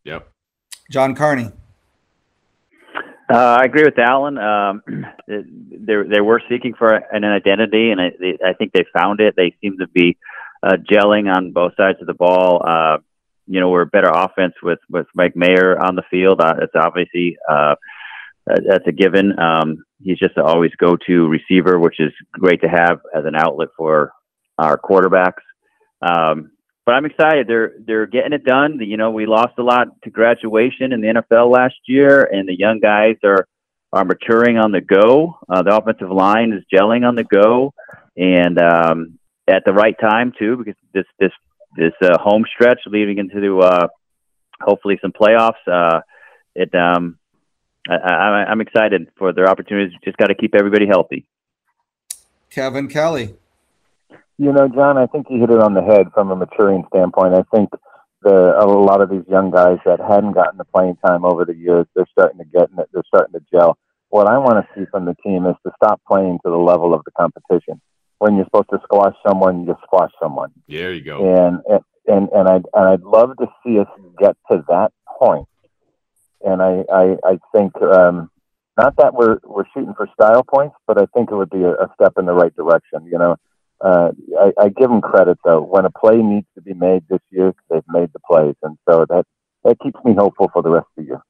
Yep. John Carney. Uh, I agree with Alan. Um, they they were seeking for an identity, and I, they, I think they found it. They seem to be uh, gelling on both sides of the ball. Uh, you know, we're a better offense with, with Mike Mayer on the field. Uh, it's obviously uh, that's a given. Um, He's just an always go-to receiver, which is great to have as an outlet for our quarterbacks. Um, but I'm excited. They're they're getting it done. You know, we lost a lot to graduation in the N F L last year, and the young guys are, are maturing on the go. Uh, the offensive line is gelling on the go, and um, at the right time too, because this this this uh, home stretch leading into uh, hopefully some playoffs. Uh, it. Um, I, I, I'm excited for their opportunities. Just got to keep everybody healthy. Kevin Kelly. You know, John, I think you hit it on the head from a maturing standpoint. I think the, a lot of these young guys that hadn't gotten the playing time over the years, they're starting to get in it. They're starting to gel. What I want to see from the team is to stop playing to the level of the competition. When you're supposed to squash someone, you squash someone. There you go. And, and, and, and, I'd, and I'd love to see us get to that point. And I, I, I think um, not that we're we're shooting for style points, but I think it would be a, a step in the right direction. You know, uh, I, I give them credit though. When a play needs to be made this year, they've made the plays, and so that that keeps me hopeful for the rest of the year.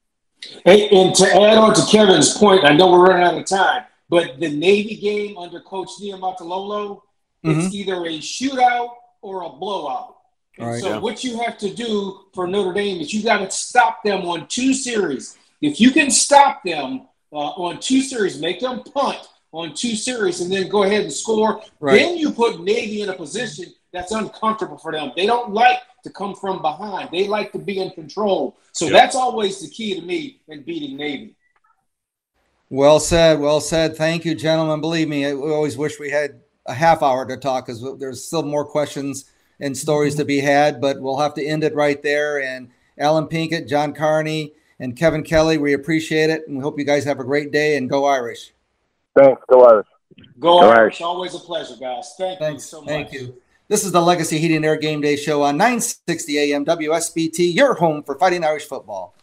Hey, and to add on to Kevin's point, I know we're running out of time, but the Navy game under Coach Niumatalolo Mm-hmm. It's either a shootout or a blowout. And right, so yeah. what you have to do for Notre Dame is you got to stop them on two series. If you can stop them uh, on two series, make them punt on two series and then go ahead and score, right. then you put Navy in a position that's uncomfortable for them. They don't like to come from behind. They like to be in control. So yep. that's always the key to me in beating Navy. Well said, well said. Thank you, gentlemen. Believe me, I always wish we had a half hour to talk because there's still more questions and stories to be had, but we'll have to end it right there. And Alan Pinkett, John Carney, and Kevin Kelly, we appreciate it, and we hope you guys have a great day, and go Irish. Thanks. Go Irish. Go, go Irish. Irish. Always a pleasure, guys. Thank Thanks. you so much. Thank you. This is the Legacy Heating and Air Game Day Show on nine sixty A M W S B T, your home for fighting Irish football.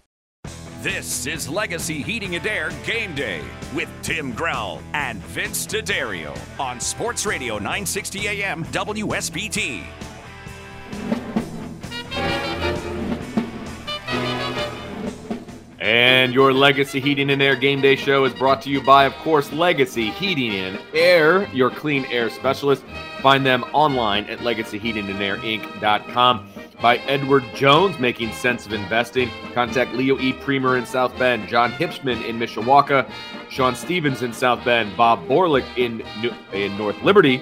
This is Legacy Heating and Air Game Day with Tim Growl and Vince DeDario on Sports Radio nine sixty A M W S B T. And your Legacy Heating and Air Game Day Show is brought to you by, of course, Legacy Heating and Air, your clean air specialist. Find them online at legacy heating and air inc dot com. By Edward Jones, Making Sense of Investing. Contact Leo E. Premer in South Bend, John Hipschman in Mishawaka, Sean Stevens in South Bend, Bob Borlick in, New- in North Liberty,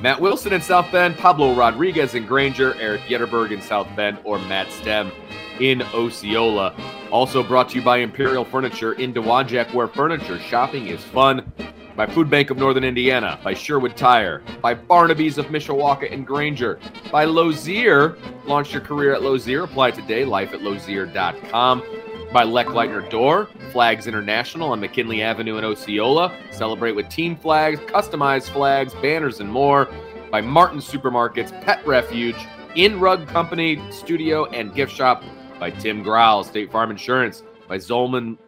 Matt Wilson in South Bend, Pablo Rodriguez in Granger, Eric Yetterberg in South Bend, or Matt Stem in Osceola. Also brought to you by Imperial Furniture in Dowagiac, where furniture shopping is fun. By Food Bank of Northern Indiana, by Sherwood Tire, by Barnaby's of Mishawaka and Granger, by Lozier. Launch your career at Lozier. Apply today, life at lozier dot com. By Lechleitner Door, Flags International on McKinley Avenue in Osceola. Celebrate with team flags, customized flags, banners, and more. By Martin Supermarkets, Pet Refuge, In Rug Company, Studio, and Gift Shop. By Tim Growl, State Farm Insurance. By Zolman,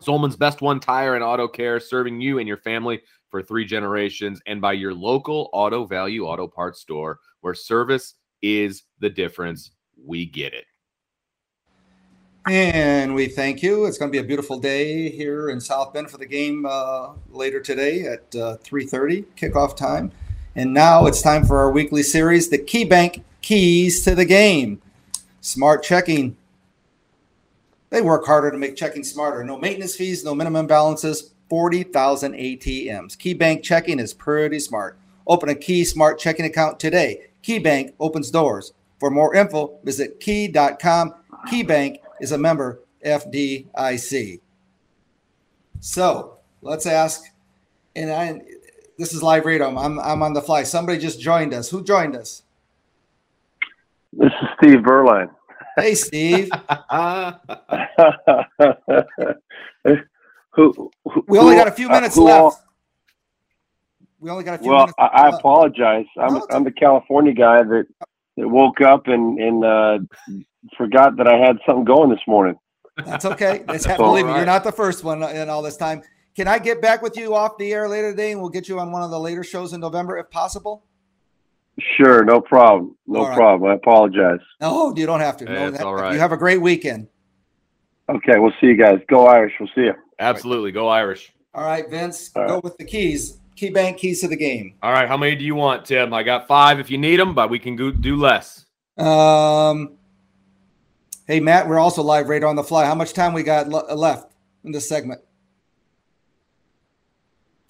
Zolman's Best One Tire and Auto Care, serving you and your family for three generations. And by your local Auto Value Auto Parts store, where service is the difference. We get it. And we thank you. It's going to be a beautiful day here in South Bend for the game uh, later today at uh, three thirty, kickoff time. And now it's time for our weekly series, the Key Bank Keys to the Game. Smart checking. They work harder to make checking smarter. No maintenance fees, no minimum balances, forty thousand A T Ms. Key Bank checking is pretty smart. Open a Key Smart checking account today. Key Bank opens doors. For more info, visit key dot com. Key Bank is a member F D I C. So let's ask, and I this is live radio. I'm I'm on the fly. Somebody just joined us. Who joined us? This is Steve Beuerlein. Hey, Steve. who, who, we only who, got a few minutes uh, left. All, we only got a few well, minutes I, left. Well, I apologize. I'm no, I'm the California guy that, that woke up and and uh, forgot that I had something going this morning. That's okay. That's ha- believe me, right. You're not the first one in all this time. Can I get back with you off the air later today, and we'll get you on one of the later shows in November, if possible? Sure, no problem. No right. problem. I apologize. No, you don't have to. No, that, all right. You have a great weekend. Okay, we'll see you guys. Go Irish. We'll see you. Absolutely. Right. Go Irish. All right, Vince, all go right. with the keys. Key Bank keys to the game. All right, how many do you want, Tim? I got five if you need them, but we can go, do less. Um. Hey, Matt, we're also live right on the fly. How much time we got le- left in this segment?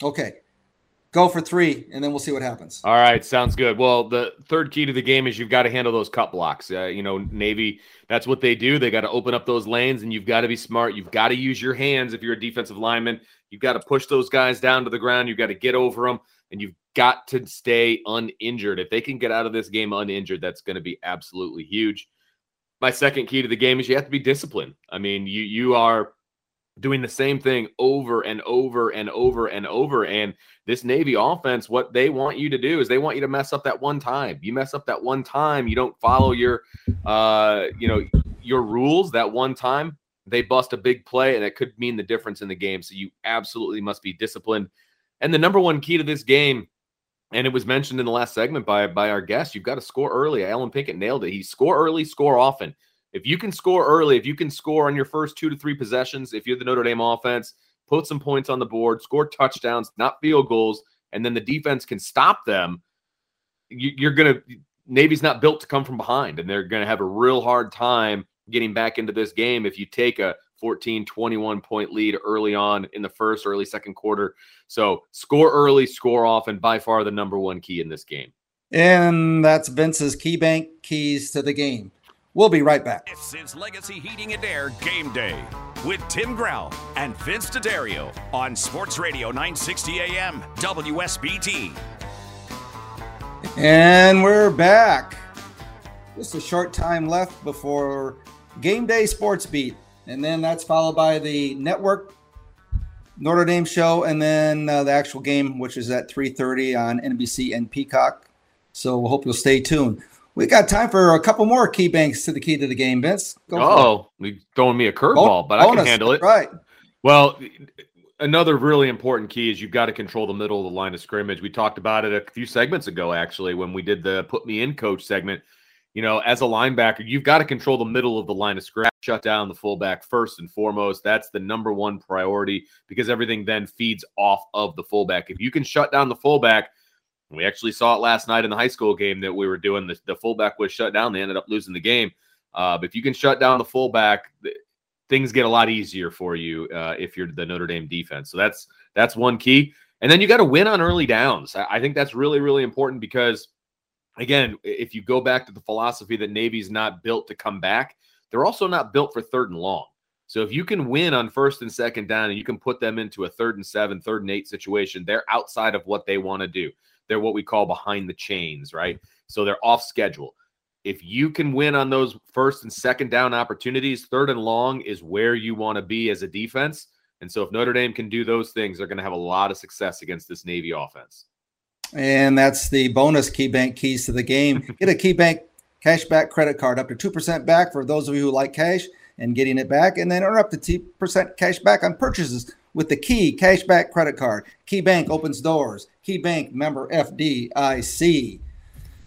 Okay. Go for three, and then we'll see what happens. All right, sounds good. Well, the third key to the game is you've got to handle those cut blocks. Uh, you know, Navy, that's what they do. They got to open up those lanes, and you've got to be smart. You've got to use your hands if you're a defensive lineman. You've got to push those guys down to the ground. You've got to get over them, and you've got to stay uninjured. If they can get out of this game uninjured, that's going to be absolutely huge. My second key to the game is you have to be disciplined. I mean, you you are – doing the same thing over and over and over and over. And this Navy offense, what they want you to do is they want you to mess up that one time. You mess up that one time, you don't follow your, uh, you know, your rules that one time, they bust a big play, and it could mean the difference in the game. So you absolutely must be disciplined. And the number one key to this game, and it was mentioned in the last segment by, by our guest, you've got to score early. Alan Pinkett nailed it. He score early, score often. If you can score early, if you can score on your first two to three possessions, if you're the Notre Dame offense, put some points on the board, score touchdowns, not field goals, and then the defense can stop them, you, you're going to Navy's not built to come from behind, and they're going to have a real hard time getting back into this game if you take a fourteen, twenty-one point lead early on in the first, early second quarter. So score early, score off, and by far the number one key in this game. And that's Vince's Key Bank keys to the game. We'll be right back. This is Legacy Heating and Air Game Day with Tim Growl and Vince DeDario on Sports Radio nine sixty A M W S B T. And we're back. Just a short time left before Game Day Sports Beat. And then that's followed by the network Notre Dame show, and then uh, the actual game, which is at three thirty on N B C and Peacock. So we hope you'll stay tuned. We got time for a couple more key banks to the key to the game, Vince. Go oh, you're throwing me a curveball, but bonus. I can handle it. Right. Well, another really important key is you've got to control the middle of the line of scrimmage. We talked about it a few segments ago, actually, when we did the Put Me In Coach segment. You know, as a linebacker, you've got to control the middle of the line of scrimmage, shut down the fullback first and foremost. That's the number one priority, because everything then feeds off of the fullback. If you can shut down the fullback, we actually saw it last night in the high school game that we were doing. The, the fullback was shut down. They ended up losing the game. Uh, but if you can shut down the fullback, things get a lot easier for you uh, if you're the Notre Dame defense. So that's that's one key. And then you got to win on early downs. I, I think that's really, really important because, again, if you go back to the philosophy that Navy's not built to come back, they're also not built for third and long. So if you can win on first and second down and you can put them into a third and seven, third and eight situation, they're outside of what they want to do. They're what we call behind the chains, right? So they're off schedule. If you can win on those first and second down opportunities, third and long is where you want to be as a defense. And so if Notre Dame can do those things, they're going to have a lot of success against this Navy offense. And that's the bonus Key Bank keys to the game. Get a Key Bank cashback credit card up to two percent back for those of you who like cash and getting it back. And then earn up to two percent cash back on purchases with the Key cashback credit card. Key Bank opens doors. Key Bank, member F D I C.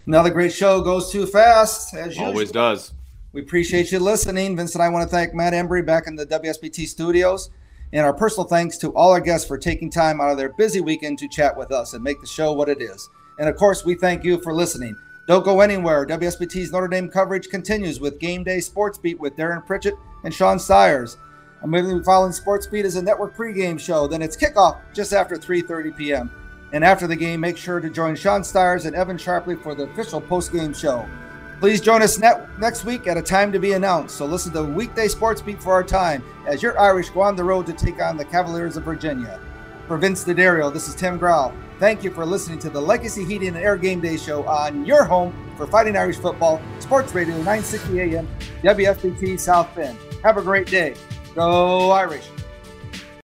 Another great show. Goes too fast, as usual. Always does. We appreciate you listening. Vince and I want to thank Matt Embry back in the W S B T studios. And our personal thanks to all our guests for taking time out of their busy weekend to chat with us and make the show what it is. And, of course, we thank you for listening. Don't go anywhere. W S B T's Notre Dame coverage continues with Game Day Sports Beat with Darren Pritchett and Sean Sires. Immediately following Sports Beat is a network pregame show. Then it's kickoff just after three thirty p m And after the game, make sure to join Sean Sires and Evan Sharpley for the official postgame show. Please join us next week at a time to be announced. So listen to Weekday Sports Beat for our time as your Irish go on the road to take on the Cavaliers of Virginia. For Vince DeDario, this is Tim Growl. Thank you for listening to the Legacy Heating and Air Game Day Show on your home for Fighting Irish football, Sports Radio nine sixty A M, W S B T South Bend. Have a great day. Go Irish.